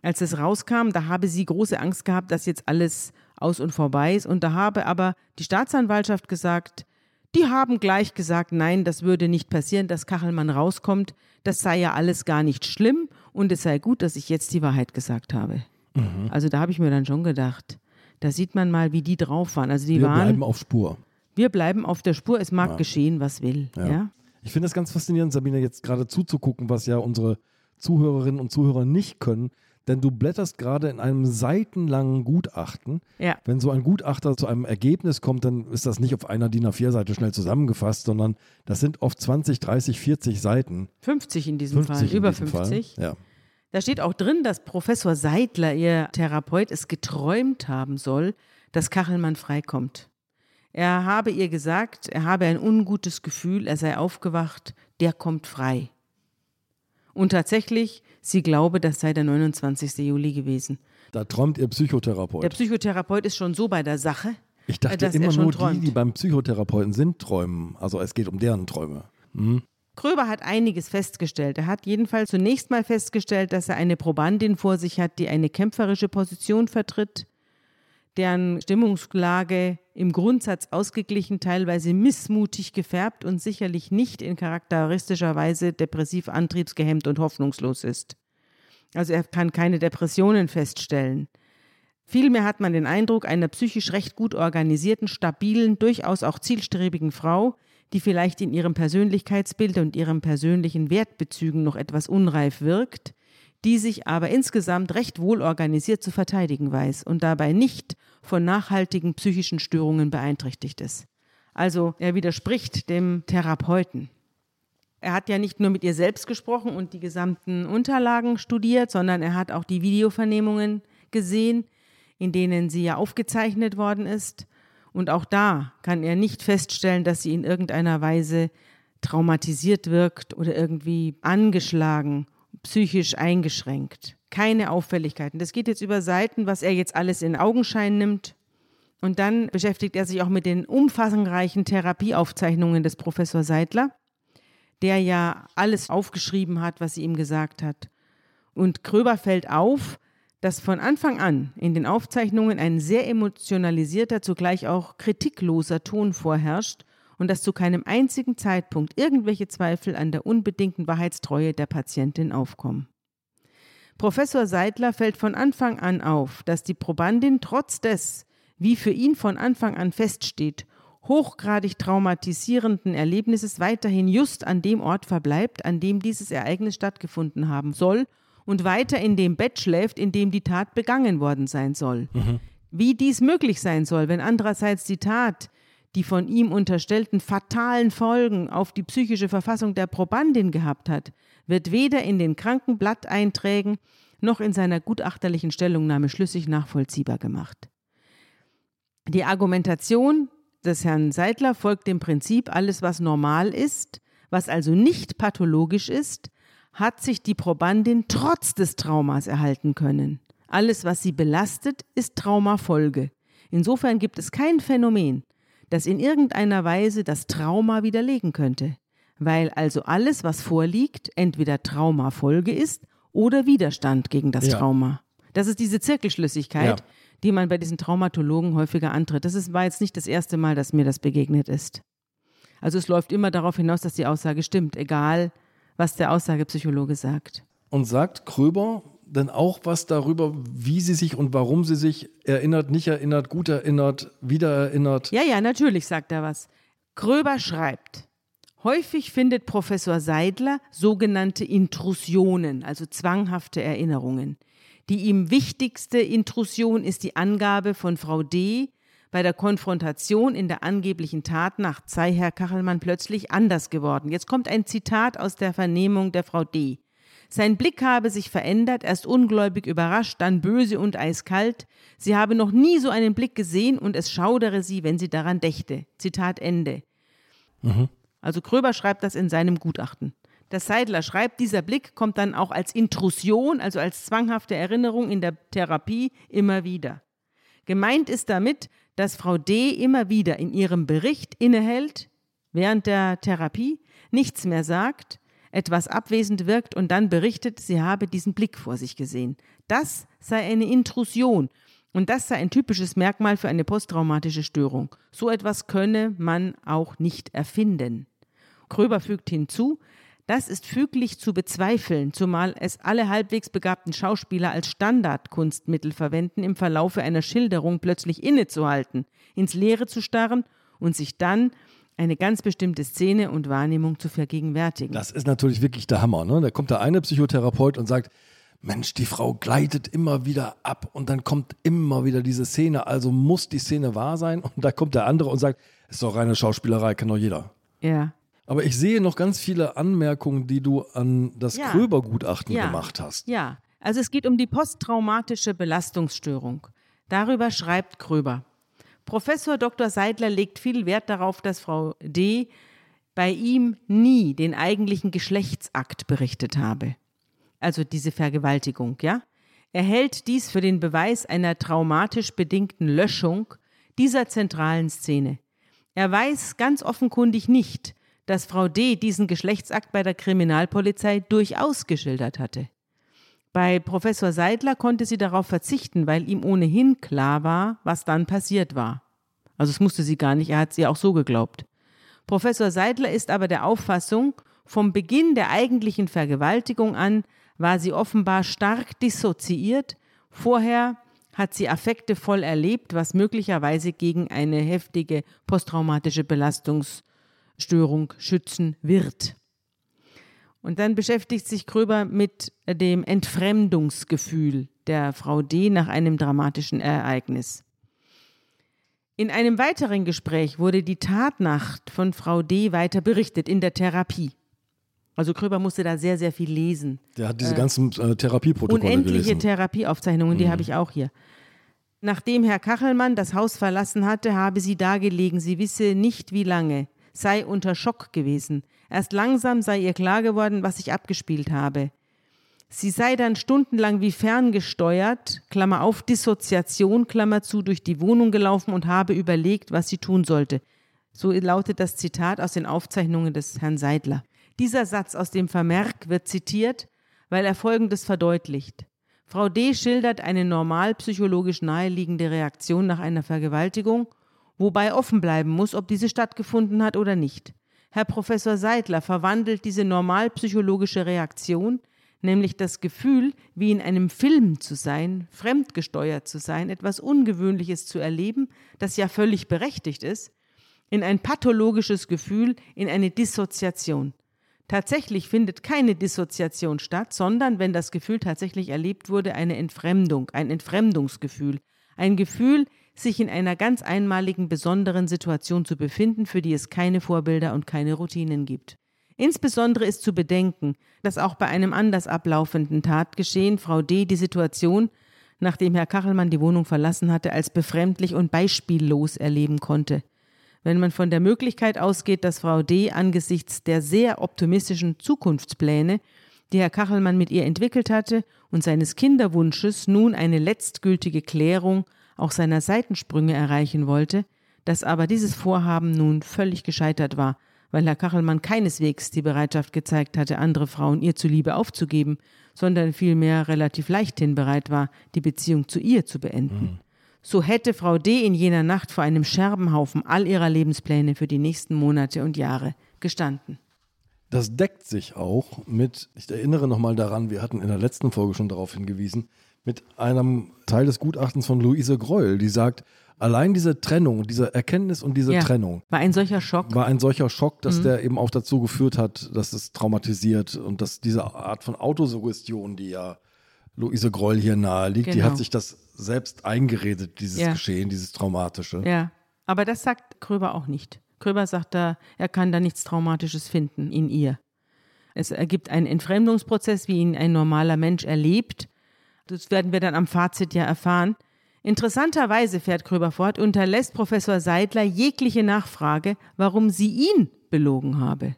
als das rauskam, da habe sie große Angst gehabt, dass jetzt alles aus und vorbei ist. Und da habe aber die Staatsanwaltschaft gesagt, die haben gleich gesagt, nein, das würde nicht passieren, dass Kachelmann rauskommt. Das sei ja alles gar nicht schlimm und es sei gut, dass ich jetzt die Wahrheit gesagt habe. Mhm. Also da habe ich mir dann schon gedacht, da sieht man mal, wie die drauf waren. Also wir bleiben auf Spur. Wir bleiben auf der Spur, es mag geschehen, was will. Ja. Ja? Ich finde es ganz faszinierend, Sabine, jetzt gerade zuzugucken, was ja unsere Zuhörerinnen und Zuhörer nicht können. Denn du blätterst gerade in einem seitenlangen Gutachten. Ja. Wenn so ein Gutachter zu einem Ergebnis kommt, dann ist das nicht auf einer DIN A4-Seite schnell zusammengefasst, sondern das sind oft 20, 30, 40 Seiten. 50 in diesem Fall, über 50. Ja. Da steht auch drin, dass Professor Seidler, ihr Therapeut, es geträumt haben soll, dass Kachelmann freikommt. Er habe ihr gesagt, er habe ein ungutes Gefühl, er sei aufgewacht, der kommt frei. Und tatsächlich, sie glaube, das sei der 29. Juli gewesen. Da träumt ihr Psychotherapeut. Der Psychotherapeut ist schon so bei der Sache. Ich dachte immer nur träumt. Die beim Psychotherapeuten sind, träumen. Also es geht um deren Träume. Mhm. Kröber hat einiges festgestellt. Er hat jedenfalls zunächst mal festgestellt, dass er eine Probandin vor sich hat, die eine kämpferische Position vertritt, deren Stimmungslage im Grundsatz ausgeglichen, teilweise missmutig gefärbt und sicherlich nicht in charakteristischer Weise depressiv, antriebsgehemmt und hoffnungslos ist. Also er kann keine Depressionen feststellen. Vielmehr hat man den Eindruck einer psychisch recht gut organisierten, stabilen, durchaus auch zielstrebigen Frau, die vielleicht in ihrem Persönlichkeitsbild und ihren persönlichen Wertbezügen noch etwas unreif wirkt, die sich aber insgesamt recht wohl organisiert zu verteidigen weiß und dabei nicht von nachhaltigen psychischen Störungen beeinträchtigt ist. Also er widerspricht dem Therapeuten. Er hat ja nicht nur mit ihr selbst gesprochen und die gesamten Unterlagen studiert, sondern er hat auch die Videovernehmungen gesehen, in denen sie ja aufgezeichnet worden ist. Und auch da kann er nicht feststellen, dass sie in irgendeiner Weise traumatisiert wirkt oder irgendwie angeschlagen, psychisch eingeschränkt. Keine Auffälligkeiten. Das geht jetzt über Seiten, was er jetzt alles in Augenschein nimmt. Und dann beschäftigt er sich auch mit den umfangreichen Therapieaufzeichnungen des Professor Seidler, der ja alles aufgeschrieben hat, was sie ihm gesagt hat. Und Kröber fällt auf, dass von Anfang an in den Aufzeichnungen ein sehr emotionalisierter, zugleich auch kritikloser Ton vorherrscht und dass zu keinem einzigen Zeitpunkt irgendwelche Zweifel an der unbedingten Wahrheitstreue der Patientin aufkommen. Professor Seidler fällt von Anfang an auf, dass die Probandin trotz des, wie für ihn von Anfang an feststeht, hochgradig traumatisierenden Erlebnisses weiterhin just an dem Ort verbleibt, an dem dieses Ereignis stattgefunden haben soll und weiter in dem Bett schläft, in dem die Tat begangen worden sein soll. Mhm. Wie dies möglich sein soll, wenn andererseits die Tat, die von ihm unterstellten fatalen Folgen auf die psychische Verfassung der Probandin gehabt hat, wird weder in den Krankenblatteinträgen noch in seiner gutachterlichen Stellungnahme schlüssig nachvollziehbar gemacht. Die Argumentation des Herrn Seidler folgt dem Prinzip, alles was normal ist, was also nicht pathologisch ist, hat sich die Probandin trotz des Traumas erhalten können. Alles, was sie belastet, ist Traumafolge. Insofern gibt es kein Phänomen, das in irgendeiner Weise das Trauma widerlegen könnte, weil also alles, was vorliegt, entweder Traumafolge ist oder Widerstand gegen das Trauma. Das ist diese Zirkelschlüssigkeit, die man bei diesen Traumatologen häufiger antritt. Das war jetzt nicht das erste Mal, dass mir das begegnet ist. Also es läuft immer darauf hinaus, dass die Aussage stimmt, egal was der Aussagepsychologe sagt. Und sagt Kröber denn auch was darüber, wie sie sich und warum sie sich erinnert, nicht erinnert, gut erinnert, wieder erinnert? Ja, natürlich sagt er was. Kröber schreibt: Häufig findet Professor Seidler sogenannte Intrusionen, also zwanghafte Erinnerungen. Die ihm wichtigste Intrusion ist die Angabe von Frau D. bei der Konfrontation in der angeblichen Tatnacht sei Herr Kachelmann plötzlich anders geworden. Jetzt kommt ein Zitat aus der Vernehmung der Frau D. Sein Blick habe sich verändert, erst ungläubig überrascht, dann böse und eiskalt. Sie habe noch nie so einen Blick gesehen und es schaudere sie, wenn sie daran dächte. Zitat Ende. Mhm. Also Kröber schreibt das in seinem Gutachten. Der Seidler schreibt, dieser Blick kommt dann auch als Intrusion, also als zwanghafte Erinnerung in der Therapie immer wieder. Gemeint ist damit, dass Frau D. immer wieder in ihrem Bericht innehält, während der Therapie, nichts mehr sagt, etwas abwesend wirkt und dann berichtet, sie habe diesen Blick vor sich gesehen. Das sei eine Intrusion und das sei ein typisches Merkmal für eine posttraumatische Störung. So etwas könne man auch nicht erfinden. Kröber fügt hinzu: Das ist füglich zu bezweifeln, zumal es alle halbwegs begabten Schauspieler als Standardkunstmittel verwenden, im Verlaufe einer Schilderung plötzlich innezuhalten, ins Leere zu starren und sich dann eine ganz bestimmte Szene und Wahrnehmung zu vergegenwärtigen. Das ist natürlich wirklich der Hammer, ne? Da kommt der eine Psychotherapeut und sagt: Mensch, die Frau gleitet immer wieder ab und dann kommt immer wieder diese Szene, also muss die Szene wahr sein. Und da kommt der andere und sagt: Ist doch reine Schauspielerei, kann doch jeder. Ja. Aber ich sehe noch ganz viele Anmerkungen, die du an das Kröber-Gutachten gemacht hast. Ja, also es geht um die posttraumatische Belastungsstörung. Darüber schreibt Kröber: Professor Dr. Seidler legt viel Wert darauf, dass Frau D. bei ihm nie den eigentlichen Geschlechtsakt berichtet habe. Also diese Vergewaltigung, ja? Er hält dies für den Beweis einer traumatisch bedingten Löschung dieser zentralen Szene. Er weiß ganz offenkundig nicht, dass Frau D. diesen Geschlechtsakt bei der Kriminalpolizei durchaus geschildert hatte. Bei Professor Seidler konnte sie darauf verzichten, weil ihm ohnehin klar war, was dann passiert war. Also es musste sie gar nicht, er hat sie auch so geglaubt. Professor Seidler ist aber der Auffassung, vom Beginn der eigentlichen Vergewaltigung an war sie offenbar stark dissoziiert. Vorher hat sie Affekte voll erlebt, was möglicherweise gegen eine heftige posttraumatische Belastungsstörung schützen wird. Und dann beschäftigt sich Kröber mit dem Entfremdungsgefühl der Frau D. nach einem dramatischen Ereignis. In einem weiteren Gespräch wurde die Tatnacht von Frau D. weiter berichtet in der Therapie. Also Kröber musste da sehr, sehr viel lesen. Der hat diese ganzen Therapieprotokolle gelesen. Unendliche Therapieaufzeichnungen, die habe ich auch hier. Nachdem Herr Kachelmann das Haus verlassen hatte, habe sie da gelegen. Sie wisse nicht, wie lange. Sei unter Schock gewesen. Erst langsam sei ihr klar geworden, was ich abgespielt habe. Sie sei dann stundenlang wie ferngesteuert, Klammer auf, Dissoziation, Klammer zu, durch die Wohnung gelaufen und habe überlegt, was sie tun sollte. So lautet das Zitat aus den Aufzeichnungen des Herrn Seidler. Dieser Satz aus dem Vermerk wird zitiert, weil er Folgendes verdeutlicht. Frau D. schildert eine normal psychologisch naheliegende Reaktion nach einer Vergewaltigung, wobei offen bleiben muss, ob diese stattgefunden hat oder nicht. Herr Professor Seidler verwandelt diese normalpsychologische Reaktion, nämlich das Gefühl, wie in einem Film zu sein, fremdgesteuert zu sein, etwas Ungewöhnliches zu erleben, das ja völlig berechtigt ist, in ein pathologisches Gefühl, in eine Dissoziation. Tatsächlich findet keine Dissoziation statt, sondern, wenn das Gefühl tatsächlich erlebt wurde, eine Entfremdung, ein Entfremdungsgefühl, ein Gefühl, sich in einer ganz einmaligen, besonderen Situation zu befinden, für die es keine Vorbilder und keine Routinen gibt. Insbesondere ist zu bedenken, dass auch bei einem anders ablaufenden Tatgeschehen Frau D. die Situation, nachdem Herr Kachelmann die Wohnung verlassen hatte, als befremdlich und beispiellos erleben konnte. Wenn man von der Möglichkeit ausgeht, dass Frau D. angesichts der sehr optimistischen Zukunftspläne, die Herr Kachelmann mit ihr entwickelt hatte, und seines Kinderwunsches nun eine letztgültige Klärung auch seiner Seitensprünge erreichen wollte, dass aber dieses Vorhaben nun völlig gescheitert war, weil Herr Kachelmann keineswegs die Bereitschaft gezeigt hatte, andere Frauen ihr zuliebe aufzugeben, sondern vielmehr relativ leichthin bereit war, die Beziehung zu ihr zu beenden. Mhm. So hätte Frau D. in jener Nacht vor einem Scherbenhaufen all ihrer Lebenspläne für die nächsten Monate und Jahre gestanden. Das deckt sich auch mit, ich erinnere nochmal daran, wir hatten in der letzten Folge schon darauf hingewiesen, mit einem Teil des Gutachtens von Luise Gröll, die sagt, allein diese Trennung, diese Erkenntnis und diese Trennung war ein solcher Schock, dass der eben auch dazu geführt hat, dass es traumatisiert und dass diese Art von Autosuggestion, die ja Luise Gröll hier nahe liegt, genau. Die hat sich das selbst eingeredet, dieses Geschehen, dieses Traumatische. Ja, aber das sagt Kröber auch nicht. Kröber sagt da, er kann da nichts Traumatisches finden in ihr. Es ergibt einen Entfremdungsprozess, wie ihn ein normaler Mensch erlebt. Das werden wir dann am Fazit ja erfahren. Interessanterweise, fährt Kröber fort, unterlässt Professor Seidler jegliche Nachfrage, warum sie ihn belogen habe.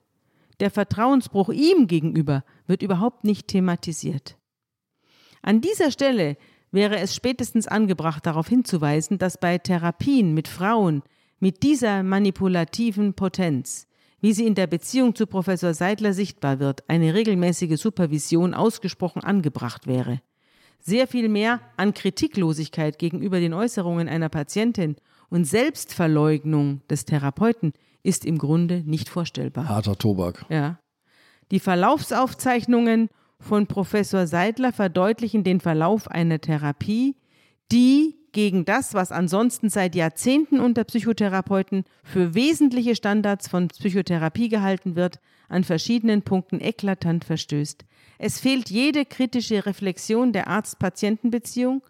Der Vertrauensbruch ihm gegenüber wird überhaupt nicht thematisiert. An dieser Stelle wäre es spätestens angebracht, darauf hinzuweisen, dass bei Therapien mit Frauen mit dieser manipulativen Potenz, wie sie in der Beziehung zu Professor Seidler sichtbar wird, eine regelmäßige Supervision ausgesprochen angebracht wäre. Sehr viel mehr an Kritiklosigkeit gegenüber den Äußerungen einer Patientin und Selbstverleugnung des Therapeuten ist im Grunde nicht vorstellbar. Harter Tobak. Ja. Die Verlaufsaufzeichnungen von Professor Seidler verdeutlichen den Verlauf einer Therapie, die gegen das, was ansonsten seit Jahrzehnten unter Psychotherapeuten für wesentliche Standards von Psychotherapie gehalten wird, an verschiedenen Punkten eklatant verstößt. Es fehlt jede kritische Reflexion der Arzt-Patienten-Beziehung,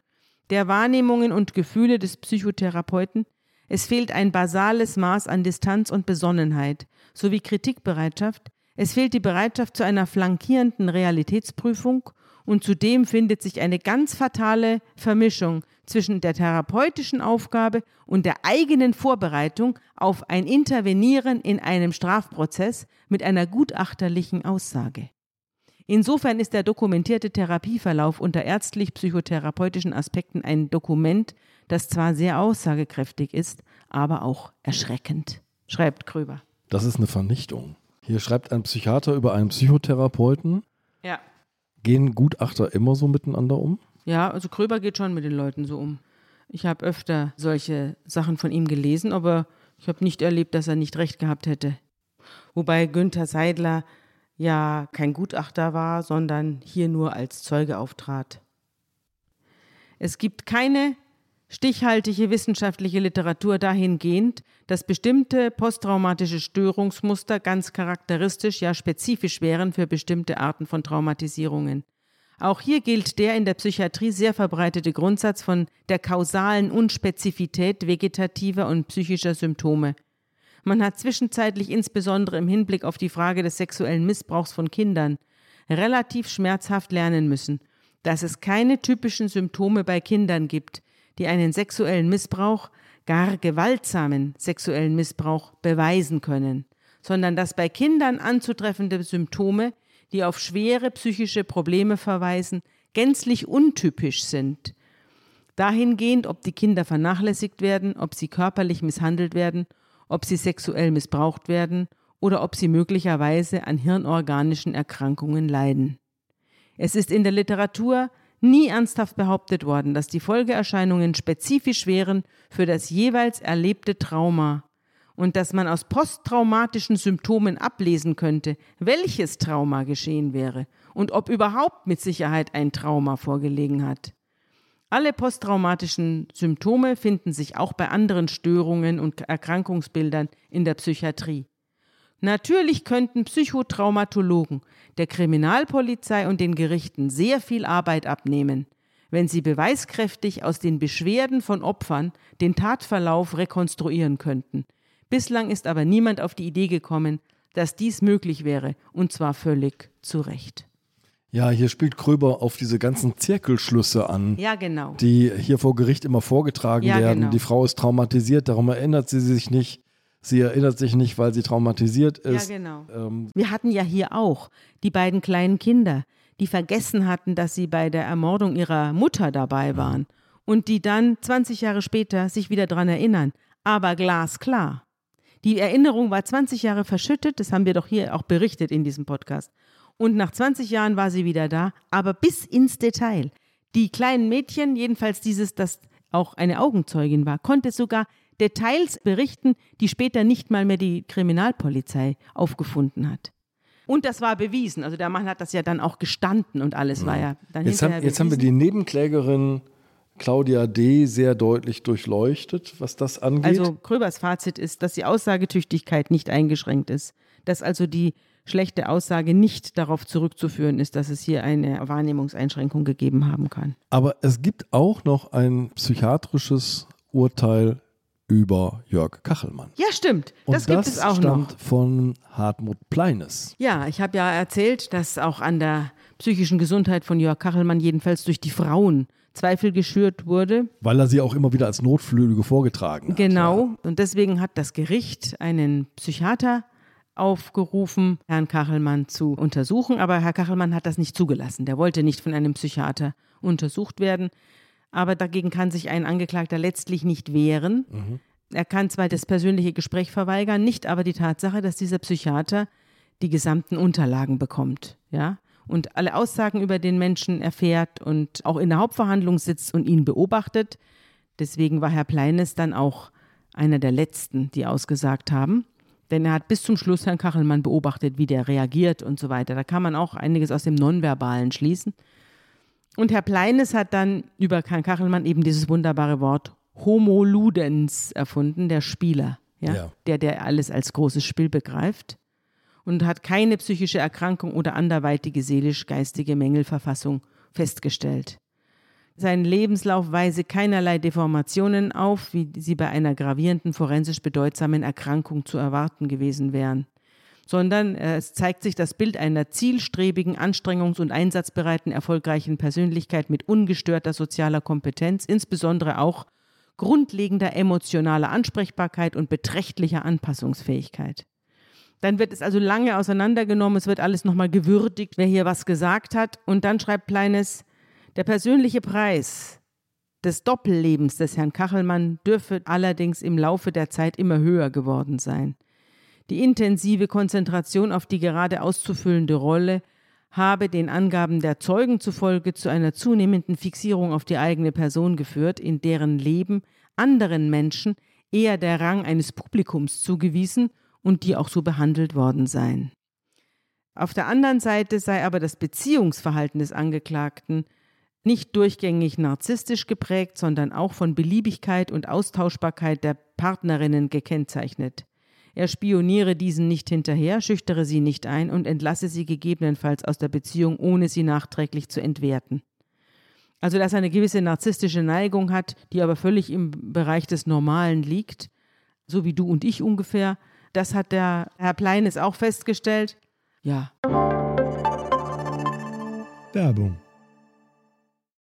der Wahrnehmungen und Gefühle des Psychotherapeuten. Es fehlt ein basales Maß an Distanz und Besonnenheit sowie Kritikbereitschaft. Es fehlt die Bereitschaft zu einer flankierenden Realitätsprüfung und zudem findet sich eine ganz fatale Vermischung zwischen der therapeutischen Aufgabe und der eigenen Vorbereitung auf ein Intervenieren in einem Strafprozess mit einer gutachterlichen Aussage. Insofern ist der dokumentierte Therapieverlauf unter ärztlich-psychotherapeutischen Aspekten ein Dokument, das zwar sehr aussagekräftig ist, aber auch erschreckend, schreibt Kröber. Das ist eine Vernichtung. Hier schreibt ein Psychiater über einen Psychotherapeuten. Ja. Gehen Gutachter immer so miteinander um? Ja, also Kröber geht schon mit den Leuten so um. Ich habe öfter solche Sachen von ihm gelesen, aber ich habe nicht erlebt, dass er nicht recht gehabt hätte. Wobei Günter Seidler ja kein Gutachter war, sondern hier nur als Zeuge auftrat. Es gibt keine stichhaltige wissenschaftliche Literatur dahingehend, dass bestimmte posttraumatische Störungsmuster ganz charakteristisch, ja spezifisch wären für bestimmte Arten von Traumatisierungen. Auch hier gilt der in der Psychiatrie sehr verbreitete Grundsatz von der kausalen Unspezifität vegetativer und psychischer Symptome. Man hat zwischenzeitlich insbesondere im Hinblick auf die Frage des sexuellen Missbrauchs von Kindern relativ schmerzhaft lernen müssen, dass es keine typischen Symptome bei Kindern gibt, die einen sexuellen Missbrauch, gar gewaltsamen sexuellen Missbrauch, beweisen können, sondern dass bei Kindern anzutreffende Symptome, die auf schwere psychische Probleme verweisen, gänzlich untypisch sind. Dahingehend, ob die Kinder vernachlässigt werden, ob sie körperlich misshandelt werden, ob sie sexuell missbraucht werden oder ob sie möglicherweise an hirnorganischen Erkrankungen leiden. Es ist in der Literatur nie ernsthaft behauptet worden, dass die Folgeerscheinungen spezifisch wären für das jeweils erlebte Trauma und dass man aus posttraumatischen Symptomen ablesen könnte, welches Trauma geschehen wäre und ob überhaupt mit Sicherheit ein Trauma vorgelegen hat. Alle posttraumatischen Symptome finden sich auch bei anderen Störungen und Erkrankungsbildern in der Psychiatrie. Natürlich könnten Psychotraumatologen der Kriminalpolizei und den Gerichten sehr viel Arbeit abnehmen, wenn sie beweiskräftig aus den Beschwerden von Opfern den Tatverlauf rekonstruieren könnten. Bislang ist aber niemand auf die Idee gekommen, dass dies möglich wäre, und zwar völlig zu Recht. Ja, hier spielt Kröber auf diese ganzen Zirkelschlüsse an, ja, genau, die hier vor Gericht immer vorgetragen werden. Genau. Die Frau ist traumatisiert, darum erinnert sie sich nicht. Sie erinnert sich nicht, weil sie traumatisiert ist. Ja, genau. Wir hatten ja hier auch die beiden kleinen Kinder, die vergessen hatten, dass sie bei der Ermordung ihrer Mutter dabei waren und die dann 20 Jahre später sich wieder daran erinnern. aber glasklar. Die Erinnerung war 20 Jahre verschüttet, das haben wir doch hier auch berichtet in diesem Podcast. Und nach 20 Jahren war sie wieder da, aber bis ins Detail. Die kleinen Mädchen, jedenfalls dieses, das auch eine Augenzeugin war, konnte sogar Details berichten, die später nicht mal mehr die Kriminalpolizei aufgefunden hat. Und das war bewiesen, also der Mann hat das ja dann auch gestanden und alles war ja dann hinterher bewiesen. Jetzt haben wir die Nebenklägerin Claudia D. sehr deutlich durchleuchtet, was das angeht. Also Kröbers Fazit ist, dass die Aussagetüchtigkeit nicht eingeschränkt ist. Dass also die schlechte Aussage nicht darauf zurückzuführen ist, dass es hier eine Wahrnehmungseinschränkung gegeben haben kann. Aber es gibt auch noch ein psychiatrisches Urteil über Jörg Kachelmann. Ja, stimmt. Das gibt es auch noch. Und das stammt von Hartmut Pleines. Ja, ich habe ja erzählt, dass auch an der psychischen Gesundheit von Jörg Kachelmann jedenfalls durch die Frauen Zweifel geschürt wurde. Weil er sie auch immer wieder als Notflüge vorgetragen hat. Genau. Ja. Und deswegen hat das Gericht einen Psychiater aufgerufen, Herrn Kachelmann zu untersuchen. Aber Herr Kachelmann hat das nicht zugelassen. Der wollte nicht von einem Psychiater untersucht werden. Aber dagegen kann sich ein Angeklagter letztlich nicht wehren. Mhm. Er kann zwar das persönliche Gespräch verweigern, nicht aber die Tatsache, dass dieser Psychiater die gesamten Unterlagen bekommt, ja, und alle Aussagen über den Menschen erfährt und auch in der Hauptverhandlung sitzt und ihn beobachtet. Deswegen war Herr Pleines dann auch einer der Letzten, die ausgesagt haben. Denn er hat bis zum Schluss Herrn Kachelmann beobachtet, wie der reagiert und so weiter. Da kann man auch einiges aus dem Nonverbalen schließen. Und Herr Pleines hat dann über Herrn Kachelmann eben dieses wunderbare Wort Homo Ludens erfunden, der Spieler, ja? Der alles als großes Spiel begreift und hat keine psychische Erkrankung oder anderweitige seelisch-geistige Mängelverfassung festgestellt. Sein Lebenslauf weise keinerlei Deformationen auf, wie sie bei einer gravierenden, forensisch bedeutsamen Erkrankung zu erwarten gewesen wären. Sondern es zeigt sich das Bild einer zielstrebigen, anstrengungs- und einsatzbereiten, erfolgreichen Persönlichkeit mit ungestörter sozialer Kompetenz, insbesondere auch grundlegender emotionaler Ansprechbarkeit und beträchtlicher Anpassungsfähigkeit. Dann wird es also lange auseinandergenommen, es wird alles nochmal gewürdigt, wer hier was gesagt hat. Und dann schreibt Pleines, der persönliche Preis des Doppellebens des Herrn Kachelmann dürfe allerdings im Laufe der Zeit immer höher geworden sein. Die intensive Konzentration auf die gerade auszufüllende Rolle habe den Angaben der Zeugen zufolge zu einer zunehmenden Fixierung auf die eigene Person geführt, in deren Leben anderen Menschen eher der Rang eines Publikums zugewiesen und die auch so behandelt worden seien. Auf der anderen Seite sei aber das Beziehungsverhalten des Angeklagten nicht durchgängig narzisstisch geprägt, sondern auch von Beliebigkeit und Austauschbarkeit der Partnerinnen gekennzeichnet. Er spioniere diesen nicht hinterher, schüchtere sie nicht ein und entlasse sie gegebenenfalls aus der Beziehung, ohne sie nachträglich zu entwerten. Also, dass er eine gewisse narzisstische Neigung hat, die aber völlig im Bereich des Normalen liegt, so wie du und ich ungefähr, das hat der Herr Pleines auch festgestellt. Ja. Werbung.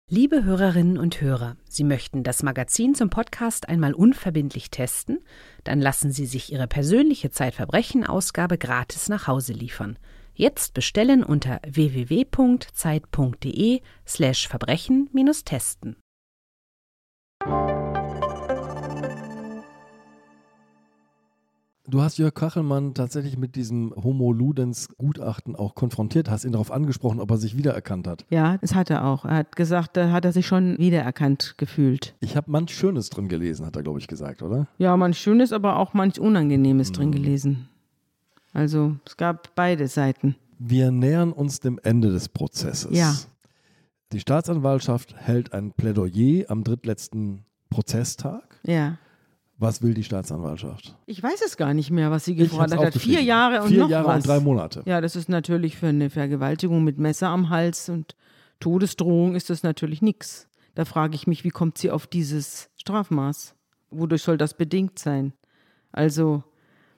Liebe Hörerinnen und Hörer, Sie möchten das Magazin zum Podcast einmal unverbindlich testen? Dann lassen Sie sich Ihre persönliche Zeitverbrechen-Ausgabe gratis nach Hause liefern. Jetzt bestellen unter www.zeit.de/verbrechen-testen. Du hast Jörg Kachelmann tatsächlich mit diesem Homo Ludens-Gutachten auch konfrontiert, hast ihn darauf angesprochen, ob er sich wiedererkannt hat. Ja, das hat er auch. Er hat gesagt, da hat er sich schon wiedererkannt gefühlt. Ich habe manch Schönes drin gelesen, hat er, glaube ich, gesagt, oder? Ja, manch Schönes, aber auch manch Unangenehmes drin gelesen. Also es gab beide Seiten. Wir nähern uns dem Ende des Prozesses. Ja. Die Staatsanwaltschaft hält ein Plädoyer am drittletzten Prozesstag. Ja. Was will die Staatsanwaltschaft? Ich weiß es gar nicht mehr, was sie gefordert hat. 4 Jahre und 3 Monate. Ja, das ist natürlich für eine Vergewaltigung mit Messer am Hals und Todesdrohung ist das natürlich nichts. Da frage ich mich, wie kommt sie auf dieses Strafmaß? Wodurch soll das bedingt sein? Also,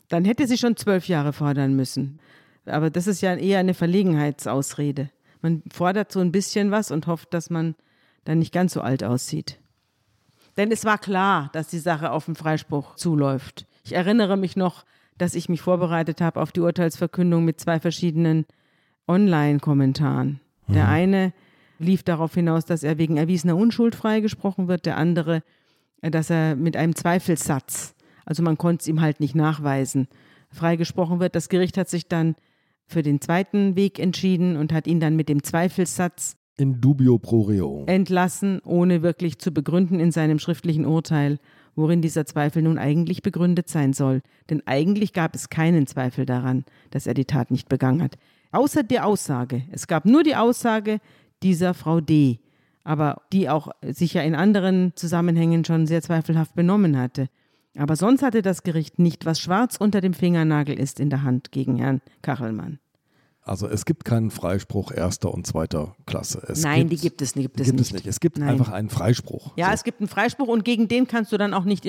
dann hätte sie schon 12 Jahre fordern müssen. Aber das ist ja eher eine Verlegenheitsausrede. Man fordert so ein bisschen was und hofft, dass man dann nicht ganz so alt aussieht. Denn es war klar, dass die Sache auf den Freispruch zuläuft. Ich erinnere mich noch, dass ich mich vorbereitet habe auf die Urteilsverkündung mit 2 verschiedenen Online-Kommentaren. Mhm. Der eine lief darauf hinaus, dass er wegen erwiesener Unschuld freigesprochen wird, der andere, dass er mit einem Zweifelsatz Also man konnte es ihm halt nicht nachweisen. Freigesprochen wird, das Gericht hat sich dann für den zweiten Weg entschieden und hat ihn dann mit dem Zweifelssatz in dubio pro reo entlassen, ohne wirklich zu begründen in seinem schriftlichen Urteil, worin dieser Zweifel nun eigentlich begründet sein soll. Denn eigentlich gab es keinen Zweifel daran, dass er die Tat nicht begangen hat. Außer der Aussage. Es gab nur die Aussage dieser Frau D., aber die auch sich ja in anderen Zusammenhängen schon sehr zweifelhaft benommen hatte. Aber sonst hatte das Gericht nicht, was schwarz unter dem Fingernagel ist, in der Hand gegen Herrn Kachelmann. Also es gibt keinen Freispruch erster und zweiter Klasse. Nein, die gibt es nicht. Es gibt einfach einen Freispruch. Ja, so. Es gibt einen Freispruch und gegen den kannst du dann auch nicht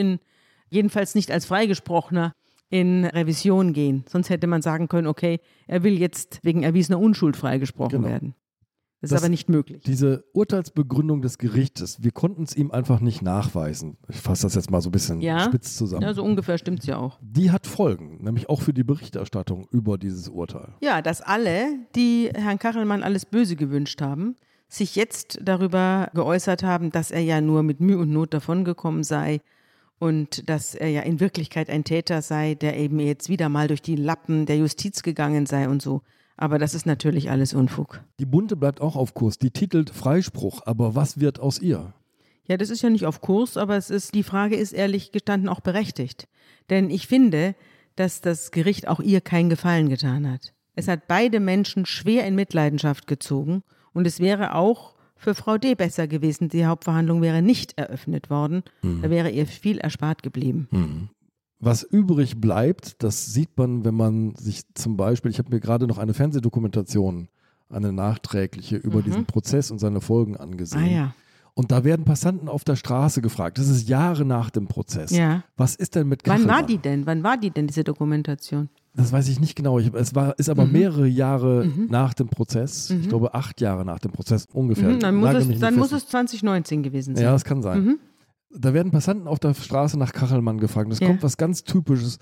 jedenfalls nicht als Freigesprochener, in Revision gehen. Sonst hätte man sagen können, okay, er will jetzt wegen erwiesener Unschuld freigesprochen werden. Das ist aber nicht möglich. Diese Urteilsbegründung des Gerichtes, wir konnten es ihm einfach nicht nachweisen. Ich fasse das jetzt mal so ein bisschen spitz zusammen. Ja, so ungefähr stimmt es ja auch. Die hat Folgen, nämlich auch für die Berichterstattung über dieses Urteil. Ja, dass alle, die Herrn Kachelmann alles Böse gewünscht haben, sich jetzt darüber geäußert haben, dass er ja nur mit Mühe und Not davongekommen sei und dass er ja in Wirklichkeit ein Täter sei, der eben jetzt wieder mal durch die Lappen der Justiz gegangen sei und so. Aber das ist natürlich alles Unfug. Die Bunte bleibt auch auf Kurs. Die titelt Freispruch. Aber was wird aus ihr? Ja, das ist ja nicht auf Kurs, aber die Frage ist ehrlich gestanden auch berechtigt. Denn ich finde, dass das Gericht auch ihr keinen Gefallen getan hat. Es hat beide Menschen schwer in Mitleidenschaft gezogen. Und es wäre auch für Frau D. besser gewesen. Die Hauptverhandlung wäre nicht eröffnet worden. Mhm. Da wäre ihr viel erspart geblieben. Mhm. Was übrig bleibt, das sieht man, wenn man sich zum Beispiel, ich habe mir gerade noch eine Fernsehdokumentation, eine nachträgliche über diesen Prozess und seine Folgen angesehen. Ah, ja. Und da werden Passanten auf der Straße gefragt. Das ist Jahre nach dem Prozess. Ja. Was ist denn mit Kachelmann? Wann war die denn, diese Dokumentation? Das weiß ich nicht genau. Es ist aber mehrere Jahre nach dem Prozess. Ich glaube 8 Jahre nach dem Prozess ungefähr. Dann muss es 2019 gewesen sein. Ja, das kann sein. Mhm. Da werden Passanten auf der Straße nach Kachelmann gefragt. Das kommt was ganz Typisches.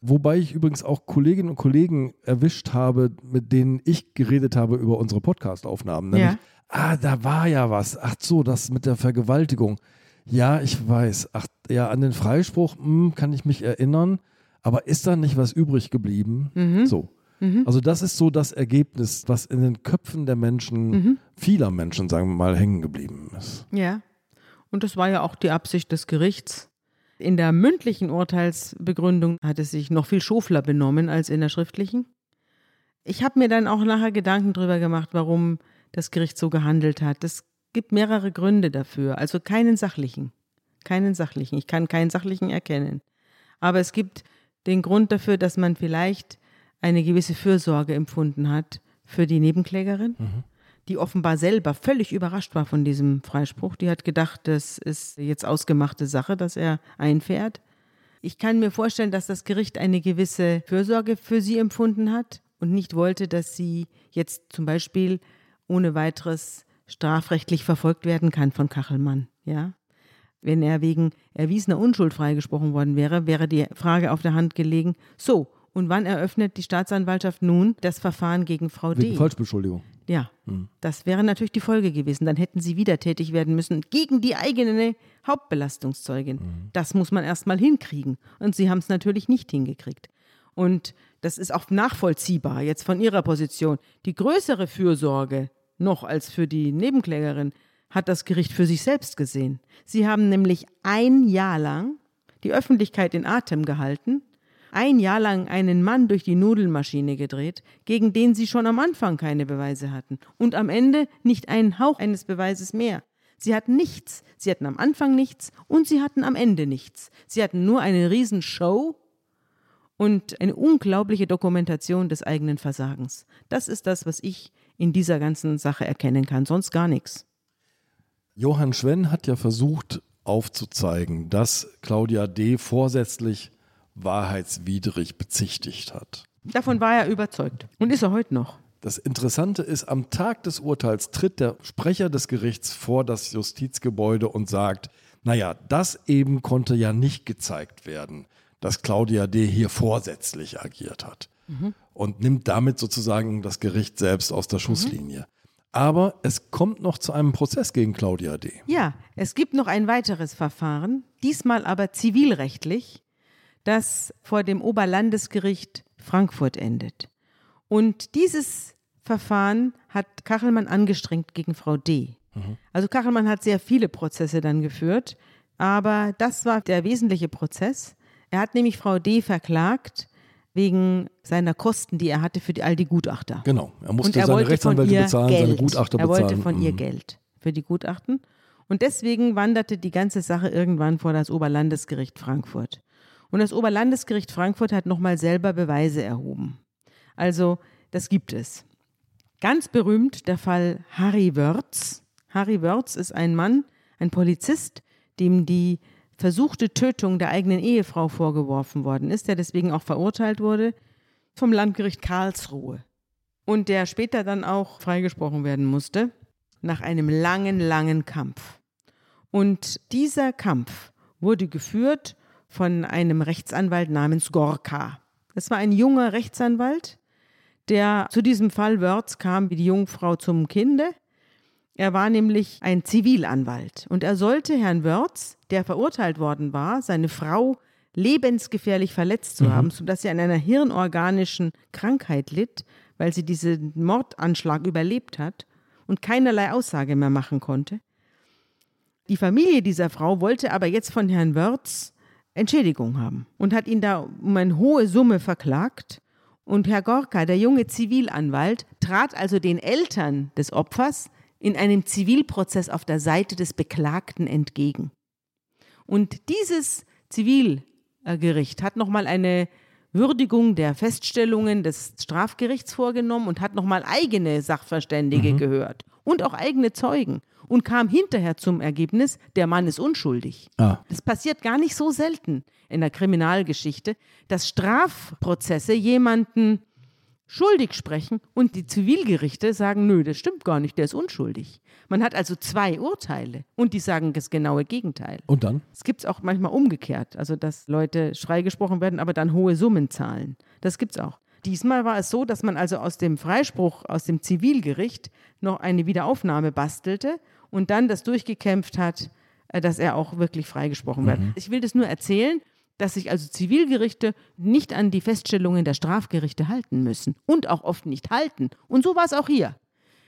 Wobei ich übrigens auch Kolleginnen und Kollegen erwischt habe, mit denen ich geredet habe über unsere Podcast-Aufnahmen. Nämlich, da war ja was. Ach so, das mit der Vergewaltigung. Ja, ich weiß. Ach ja, an den Freispruch kann ich mich erinnern. Aber ist da nicht was übrig geblieben? Mhm. So. Mhm. Also das ist so das Ergebnis, was in den Köpfen der Menschen, vieler Menschen, sagen wir mal, hängen geblieben ist. Ja. Und das war ja auch die Absicht des Gerichts. In der mündlichen Urteilsbegründung hat es sich noch viel schofler benommen als in der schriftlichen. Ich habe mir dann auch nachher Gedanken darüber gemacht, warum das Gericht so gehandelt hat. Es gibt mehrere Gründe dafür, also keinen sachlichen. Ich kann keinen sachlichen erkennen. Aber es gibt den Grund dafür, dass man vielleicht eine gewisse Fürsorge empfunden hat für die Nebenklägerin. Mhm. Die offenbar selber völlig überrascht war von diesem Freispruch. Die hat gedacht, das ist jetzt ausgemachte Sache, dass er einfährt. Ich kann mir vorstellen, dass das Gericht eine gewisse Fürsorge für sie empfunden hat und nicht wollte, dass sie jetzt zum Beispiel ohne weiteres strafrechtlich verfolgt werden kann von Kachelmann. Ja? Wenn er wegen erwiesener Unschuld freigesprochen worden wäre, wäre die Frage auf der Hand gelegen, so, und wann eröffnet die Staatsanwaltschaft nun das Verfahren gegen Frau D.? Wegen Falschbeschuldigung. Ja, das wäre natürlich die Folge gewesen. Dann hätten sie wieder tätig werden müssen gegen die eigene Hauptbelastungszeugin. Mhm. Das muss man erst mal hinkriegen. Und sie haben es natürlich nicht hingekriegt. Und das ist auch nachvollziehbar jetzt von ihrer Position. Die größere Fürsorge noch als für die Nebenklägerin hat das Gericht für sich selbst gesehen. Sie haben nämlich 1 Jahr lang die Öffentlichkeit in Atem gehalten, 1 Jahr lang einen Mann durch die Nudelmaschine gedreht, gegen den sie schon am Anfang keine Beweise hatten. Und am Ende nicht einen Hauch eines Beweises mehr. Sie hatten nichts. Sie hatten am Anfang nichts und sie hatten am Ende nichts. Sie hatten nur eine Riesenshow und eine unglaubliche Dokumentation des eigenen Versagens. Das ist das, was ich in dieser ganzen Sache erkennen kann. Sonst gar nichts. Johann Schwenn hat ja versucht aufzuzeigen, dass Claudia D. vorsätzlich wahrheitswidrig bezichtigt hat. Davon war er überzeugt und ist er heute noch. Das Interessante ist, am Tag des Urteils tritt der Sprecher des Gerichts vor das Justizgebäude und sagt, naja, das eben konnte ja nicht gezeigt werden, dass Claudia D. hier vorsätzlich agiert hat. Mhm. Und nimmt damit sozusagen das Gericht selbst aus der Schusslinie. Aber es kommt noch zu einem Prozess gegen Claudia D. Ja, es gibt noch ein weiteres Verfahren, diesmal aber zivilrechtlich. das vor dem Oberlandesgericht Frankfurt endet. Und dieses Verfahren hat Kachelmann angestrengt gegen Frau D. Mhm. Also Kachelmann hat sehr viele Prozesse dann geführt, aber das war der wesentliche Prozess. Er hat nämlich Frau D. verklagt wegen seiner Kosten, die er hatte für all die Gutachter. Genau, er musste seine Rechtsanwälte bezahlen, seine Gutachter bezahlen. Er wollte von ihr Geld für die Gutachten. Und deswegen wanderte die ganze Sache irgendwann vor das Oberlandesgericht Frankfurt. Und das Oberlandesgericht Frankfurt hat nochmal selber Beweise erhoben. Also, das gibt es. Ganz berühmt der Fall Harry Wörz. Harry Wörz ist ein Mann, ein Polizist, dem die versuchte Tötung der eigenen Ehefrau vorgeworfen worden ist, der deswegen auch verurteilt wurde vom Landgericht Karlsruhe. Und der später dann auch freigesprochen werden musste, nach einem langen, langen Kampf. Und dieser Kampf wurde geführt von einem Rechtsanwalt namens Gorka. Das war ein junger Rechtsanwalt, der zu diesem Fall Wörz kam wie die Jungfrau zum Kinde. Er war nämlich ein Zivilanwalt und er sollte Herrn Wörz, der verurteilt worden war, seine Frau lebensgefährlich verletzt zu haben, sodass sie an einer hirnorganischen Krankheit litt, weil sie diesen Mordanschlag überlebt hat und keinerlei Aussage mehr machen konnte. Die Familie dieser Frau wollte aber jetzt von Herrn Wörz Entschädigung haben und hat ihn da um eine hohe Summe verklagt. Und Herr Gorka, der junge Zivilanwalt, trat also den Eltern des Opfers in einem Zivilprozess auf der Seite des Beklagten entgegen. Und dieses Zivilgericht hat nochmal eine Würdigung der Feststellungen des Strafgerichts vorgenommen und hat nochmal eigene Sachverständige gehört und auch eigene Zeugen und kam hinterher zum Ergebnis, der Mann ist unschuldig. Ah. Das passiert gar nicht so selten in der Kriminalgeschichte, dass Strafprozesse jemanden schuldig sprechen und die Zivilgerichte sagen, nö, das stimmt gar nicht, der ist unschuldig. Man hat also zwei Urteile und die sagen das genaue Gegenteil. Und dann? Es gibt es auch manchmal umgekehrt, also dass Leute freigesprochen werden, aber dann hohe Summen zahlen. Das gibt es auch. Diesmal war es so, dass man also aus dem Freispruch, aus dem Zivilgericht noch eine Wiederaufnahme bastelte und dann das durchgekämpft hat, dass er auch wirklich freigesprochen wird. Ich will das nur erzählen, dass sich also Zivilgerichte nicht an die Feststellungen der Strafgerichte halten müssen und auch oft nicht halten. Und so war es auch hier.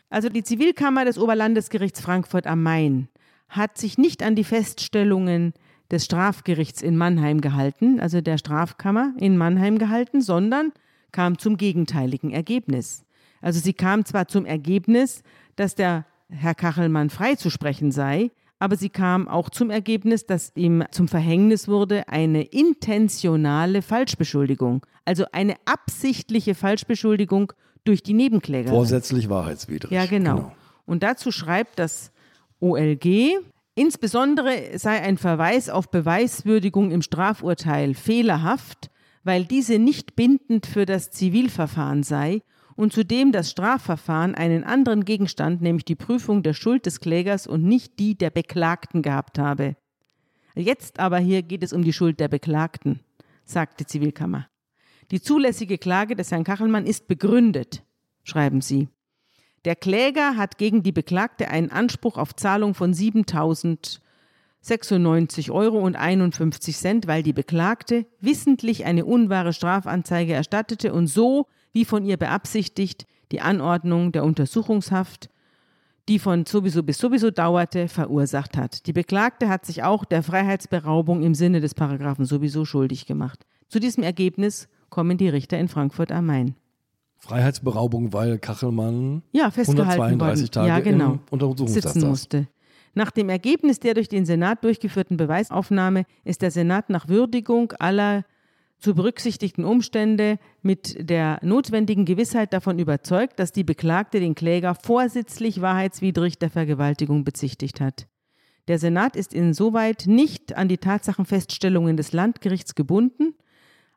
Also die Zivilkammer des Oberlandesgerichts Frankfurt am Main hat sich nicht an die Feststellungen des Strafgerichts in Mannheim gehalten, also der Strafkammer in Mannheim gehalten, sondern kam zum gegenteiligen Ergebnis. Also sie kam zwar zum Ergebnis, dass der Herr Kachelmann freizusprechen sei, aber sie kam auch zum Ergebnis, dass ihm zum Verhängnis wurde eine intentionale Falschbeschuldigung, also eine absichtliche Falschbeschuldigung durch die Nebenklägerin. Vorsätzlich wahrheitswidrig. Ja, genau. Und dazu schreibt das OLG, insbesondere sei ein Verweis auf Beweiswürdigung im Strafurteil fehlerhaft, weil diese nicht bindend für das Zivilverfahren sei und zudem das Strafverfahren einen anderen Gegenstand, nämlich die Prüfung der Schuld des Klägers und nicht die der Beklagten gehabt habe. Jetzt aber hier geht es um die Schuld der Beklagten, sagt die Zivilkammer. Die zulässige Klage des Herrn Kachelmann ist begründet, schreiben sie. Der Kläger hat gegen die Beklagte einen Anspruch auf Zahlung von 7.096,51 €, weil die Beklagte wissentlich eine unwahre Strafanzeige erstattete und so, wie von ihr beabsichtigt, die Anordnung der Untersuchungshaft, die von sowieso bis sowieso dauerte, verursacht hat. Die Beklagte hat sich auch der Freiheitsberaubung im Sinne des Paragraphen sowieso schuldig gemacht. Zu diesem Ergebnis kommen die Richter in Frankfurt am Main. Freiheitsberaubung, weil Kachelmann festgehalten 132 worden. Tage im Untersuchungshaft sitzen musste. Nach dem Ergebnis der durch den Senat durchgeführten Beweisaufnahme ist der Senat nach Würdigung aller zu berücksichtigten Umstände mit der notwendigen Gewissheit davon überzeugt, dass die Beklagte den Kläger vorsätzlich wahrheitswidrig der Vergewaltigung bezichtigt hat. Der Senat ist insoweit nicht an die Tatsachenfeststellungen des Landgerichts gebunden,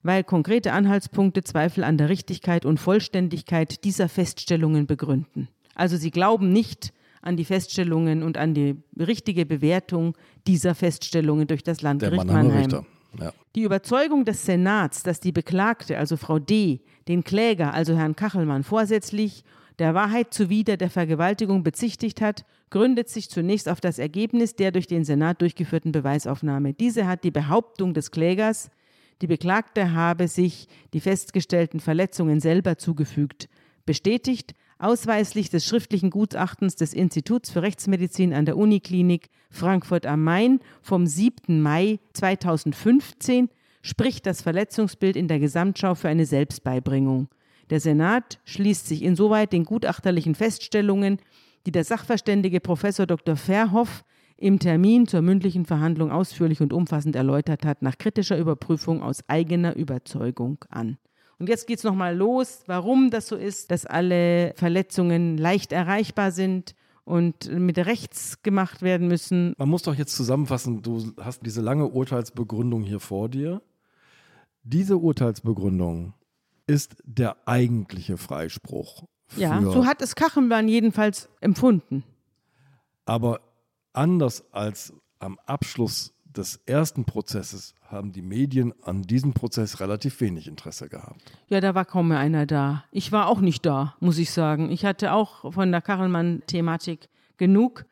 weil konkrete Anhaltspunkte Zweifel an der Richtigkeit und Vollständigkeit dieser Feststellungen begründen. Also sie glauben nicht an die Feststellungen und an die richtige Bewertung dieser Feststellungen durch das Landgericht Mannheim. Ja. Die Überzeugung des Senats, dass die Beklagte, also Frau D., den Kläger, also Herrn Kachelmann, vorsätzlich der Wahrheit zuwider der Vergewaltigung bezichtigt hat, gründet sich zunächst auf das Ergebnis der durch den Senat durchgeführten Beweisaufnahme. Diese hat die Behauptung des Klägers, Die Beklagte habe sich die festgestellten Verletzungen selber zugefügt. Bestätigt ausweislich des schriftlichen Gutachtens des Instituts für Rechtsmedizin an der Uniklinik Frankfurt am Main vom 7. Mai 2015 spricht das Verletzungsbild in der Gesamtschau für eine Selbstbeibringung. Der Senat schließt sich insoweit den gutachterlichen Feststellungen, die der Sachverständige Professor Dr. Verhoff im Termin zur mündlichen Verhandlung ausführlich und umfassend erläutert hat, nach kritischer Überprüfung aus eigener Überzeugung an. Und jetzt geht es nochmal los, warum das so ist, dass alle Verletzungen leicht erreichbar sind und mit rechts gemacht werden müssen. Man muss doch jetzt zusammenfassen, du hast diese lange Urteilsbegründung hier vor dir. Diese Urteilsbegründung ist der eigentliche Freispruch. Ja, so hat es Kachelmann jedenfalls empfunden. Aber anders als am Abschluss des ersten Prozesses haben die Medien an diesem Prozess relativ wenig Interesse gehabt. Ja, da war kaum mehr einer da. Ich war auch nicht da, muss ich sagen. Ich hatte auch von der Kachelmann-Thematik genug.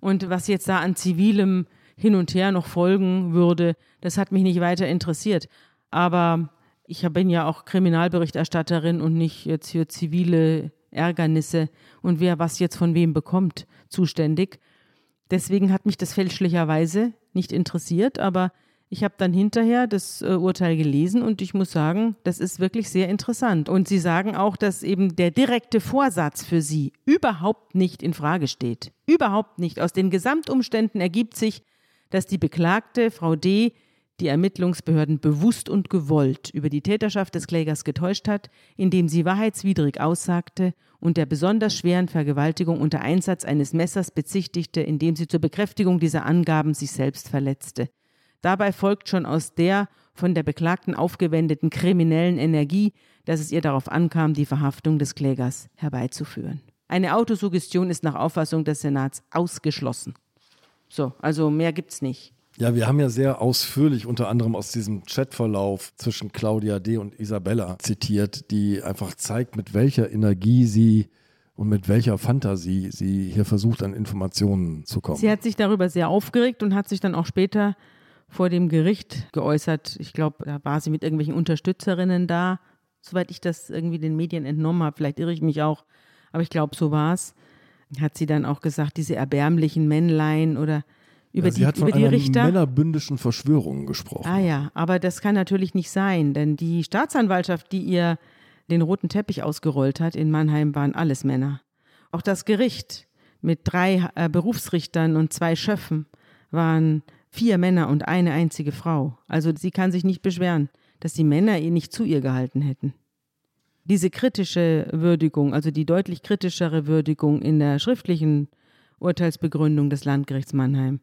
Und was jetzt da an zivilem Hin und Her noch folgen würde, das hat mich nicht weiter interessiert. Aber ich bin ja auch Kriminalberichterstatterin und nicht jetzt für zivile Ärgernisse und wer was jetzt von wem bekommt, zuständig. Deswegen hat mich das fälschlicherweise nicht interessiert, aber ich habe dann hinterher das Urteil gelesen und ich muss sagen, das ist wirklich sehr interessant. Und sie sagen auch, dass eben der direkte Vorsatz für sie überhaupt nicht in Frage steht. Überhaupt nicht. Aus den Gesamtumständen ergibt sich, dass die Beklagte, Frau D., die Ermittlungsbehörden bewusst und gewollt über die Täterschaft des Klägers getäuscht hat, indem sie wahrheitswidrig aussagte und der besonders schweren Vergewaltigung unter Einsatz eines Messers bezichtigte, indem sie zur Bekräftigung dieser Angaben sich selbst verletzte. Dabei folgt schon aus der von der Beklagten aufgewendeten kriminellen Energie, dass es ihr darauf ankam, die Verhaftung des Klägers herbeizuführen. Eine Autosuggestion ist nach Auffassung des Senats ausgeschlossen. So, also mehr gibt's nicht. Ja, wir haben ja sehr ausführlich unter anderem aus diesem Chatverlauf zwischen Claudia D. und Isabella zitiert, die einfach zeigt, mit welcher Energie sie und mit welcher Fantasie sie hier versucht, an Informationen zu kommen. Sie hat sich darüber sehr aufgeregt und hat sich dann auch später vor dem Gericht geäußert. Ich glaube, da war sie mit irgendwelchen Unterstützerinnen da, soweit ich das irgendwie den Medien entnommen habe. Vielleicht irre ich mich auch, aber ich glaube, so war es. Hat sie dann auch gesagt, diese erbärmlichen Männlein oder... Über ja, sie die, hat von über die einer Richter. Männerbündischen Verschwörung gesprochen. Ah ja, aber das kann natürlich nicht sein, denn die Staatsanwaltschaft, die ihr den roten Teppich ausgerollt hat in Mannheim, waren alles Männer. Auch das Gericht mit 3 Berufsrichtern und 2 Schöffen waren 4 Männer und eine einzige Frau. Also sie kann sich nicht beschweren, dass die Männer ihr nicht zu ihr gehalten hätten. Diese kritische Würdigung, also die deutlich kritischere Würdigung in der schriftlichen Urteilsbegründung des Landgerichts Mannheim,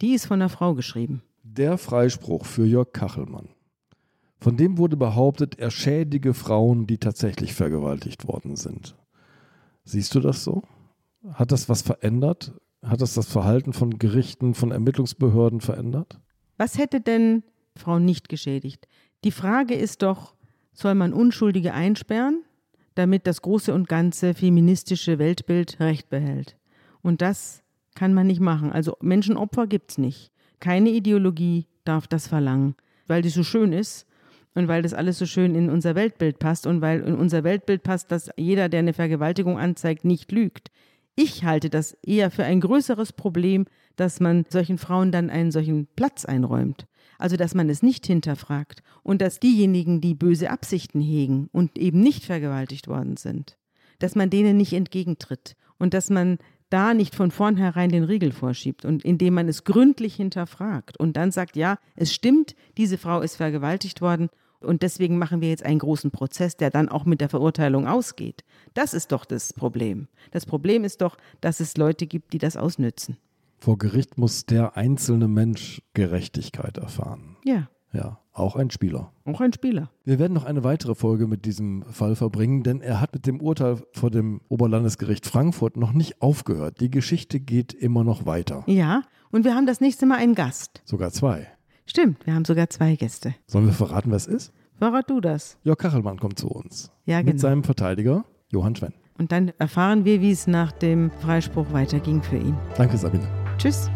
die ist von einer Frau geschrieben. Der Freispruch für Jörg Kachelmann. Von dem wurde behauptet, er schädige Frauen, die tatsächlich vergewaltigt worden sind. Siehst du das so? Hat das was verändert? Hat das Verhalten von Gerichten, von Ermittlungsbehörden verändert? Was hätte denn Frauen nicht geschädigt? Die Frage ist doch, soll man Unschuldige einsperren, damit das große und ganze feministische Weltbild Recht behält? Und das kann man nicht machen. Also Menschenopfer gibt es nicht. Keine Ideologie darf das verlangen, weil die so schön ist und weil das alles so schön in unser Weltbild passt und weil in unser Weltbild passt, dass jeder, der eine Vergewaltigung anzeigt, nicht lügt. Ich halte das eher für ein größeres Problem, dass man solchen Frauen dann einen solchen Platz einräumt. Also dass man es nicht hinterfragt und dass diejenigen, die böse Absichten hegen und eben nicht vergewaltigt worden sind, dass man denen nicht entgegentritt und dass man da nicht von vornherein den Riegel vorschiebt und indem man es gründlich hinterfragt und dann sagt, ja, es stimmt, diese Frau ist vergewaltigt worden und deswegen machen wir jetzt einen großen Prozess, der dann auch mit der Verurteilung ausgeht. Das ist doch das Problem. Das Problem ist doch, dass es Leute gibt, die das ausnützen. Vor Gericht muss der einzelne Mensch Gerechtigkeit erfahren. Ja. Ja, auch ein Spieler. Auch ein Spieler. Wir werden noch eine weitere Folge mit diesem Fall verbringen, denn er hat mit dem Urteil vor dem Oberlandesgericht Frankfurt noch nicht aufgehört. Die Geschichte geht immer noch weiter. Ja, und wir haben das nächste Mal einen Gast. Sogar 2. Stimmt, wir haben sogar 2 Gäste. Sollen wir verraten, wer es ist? Verrat du das. Jörg Kachelmann kommt zu uns. Ja, genau. Mit seinem Verteidiger Johann Schwenn. Und dann erfahren wir, wie es nach dem Freispruch weiterging für ihn. Danke, Sabine. Tschüss.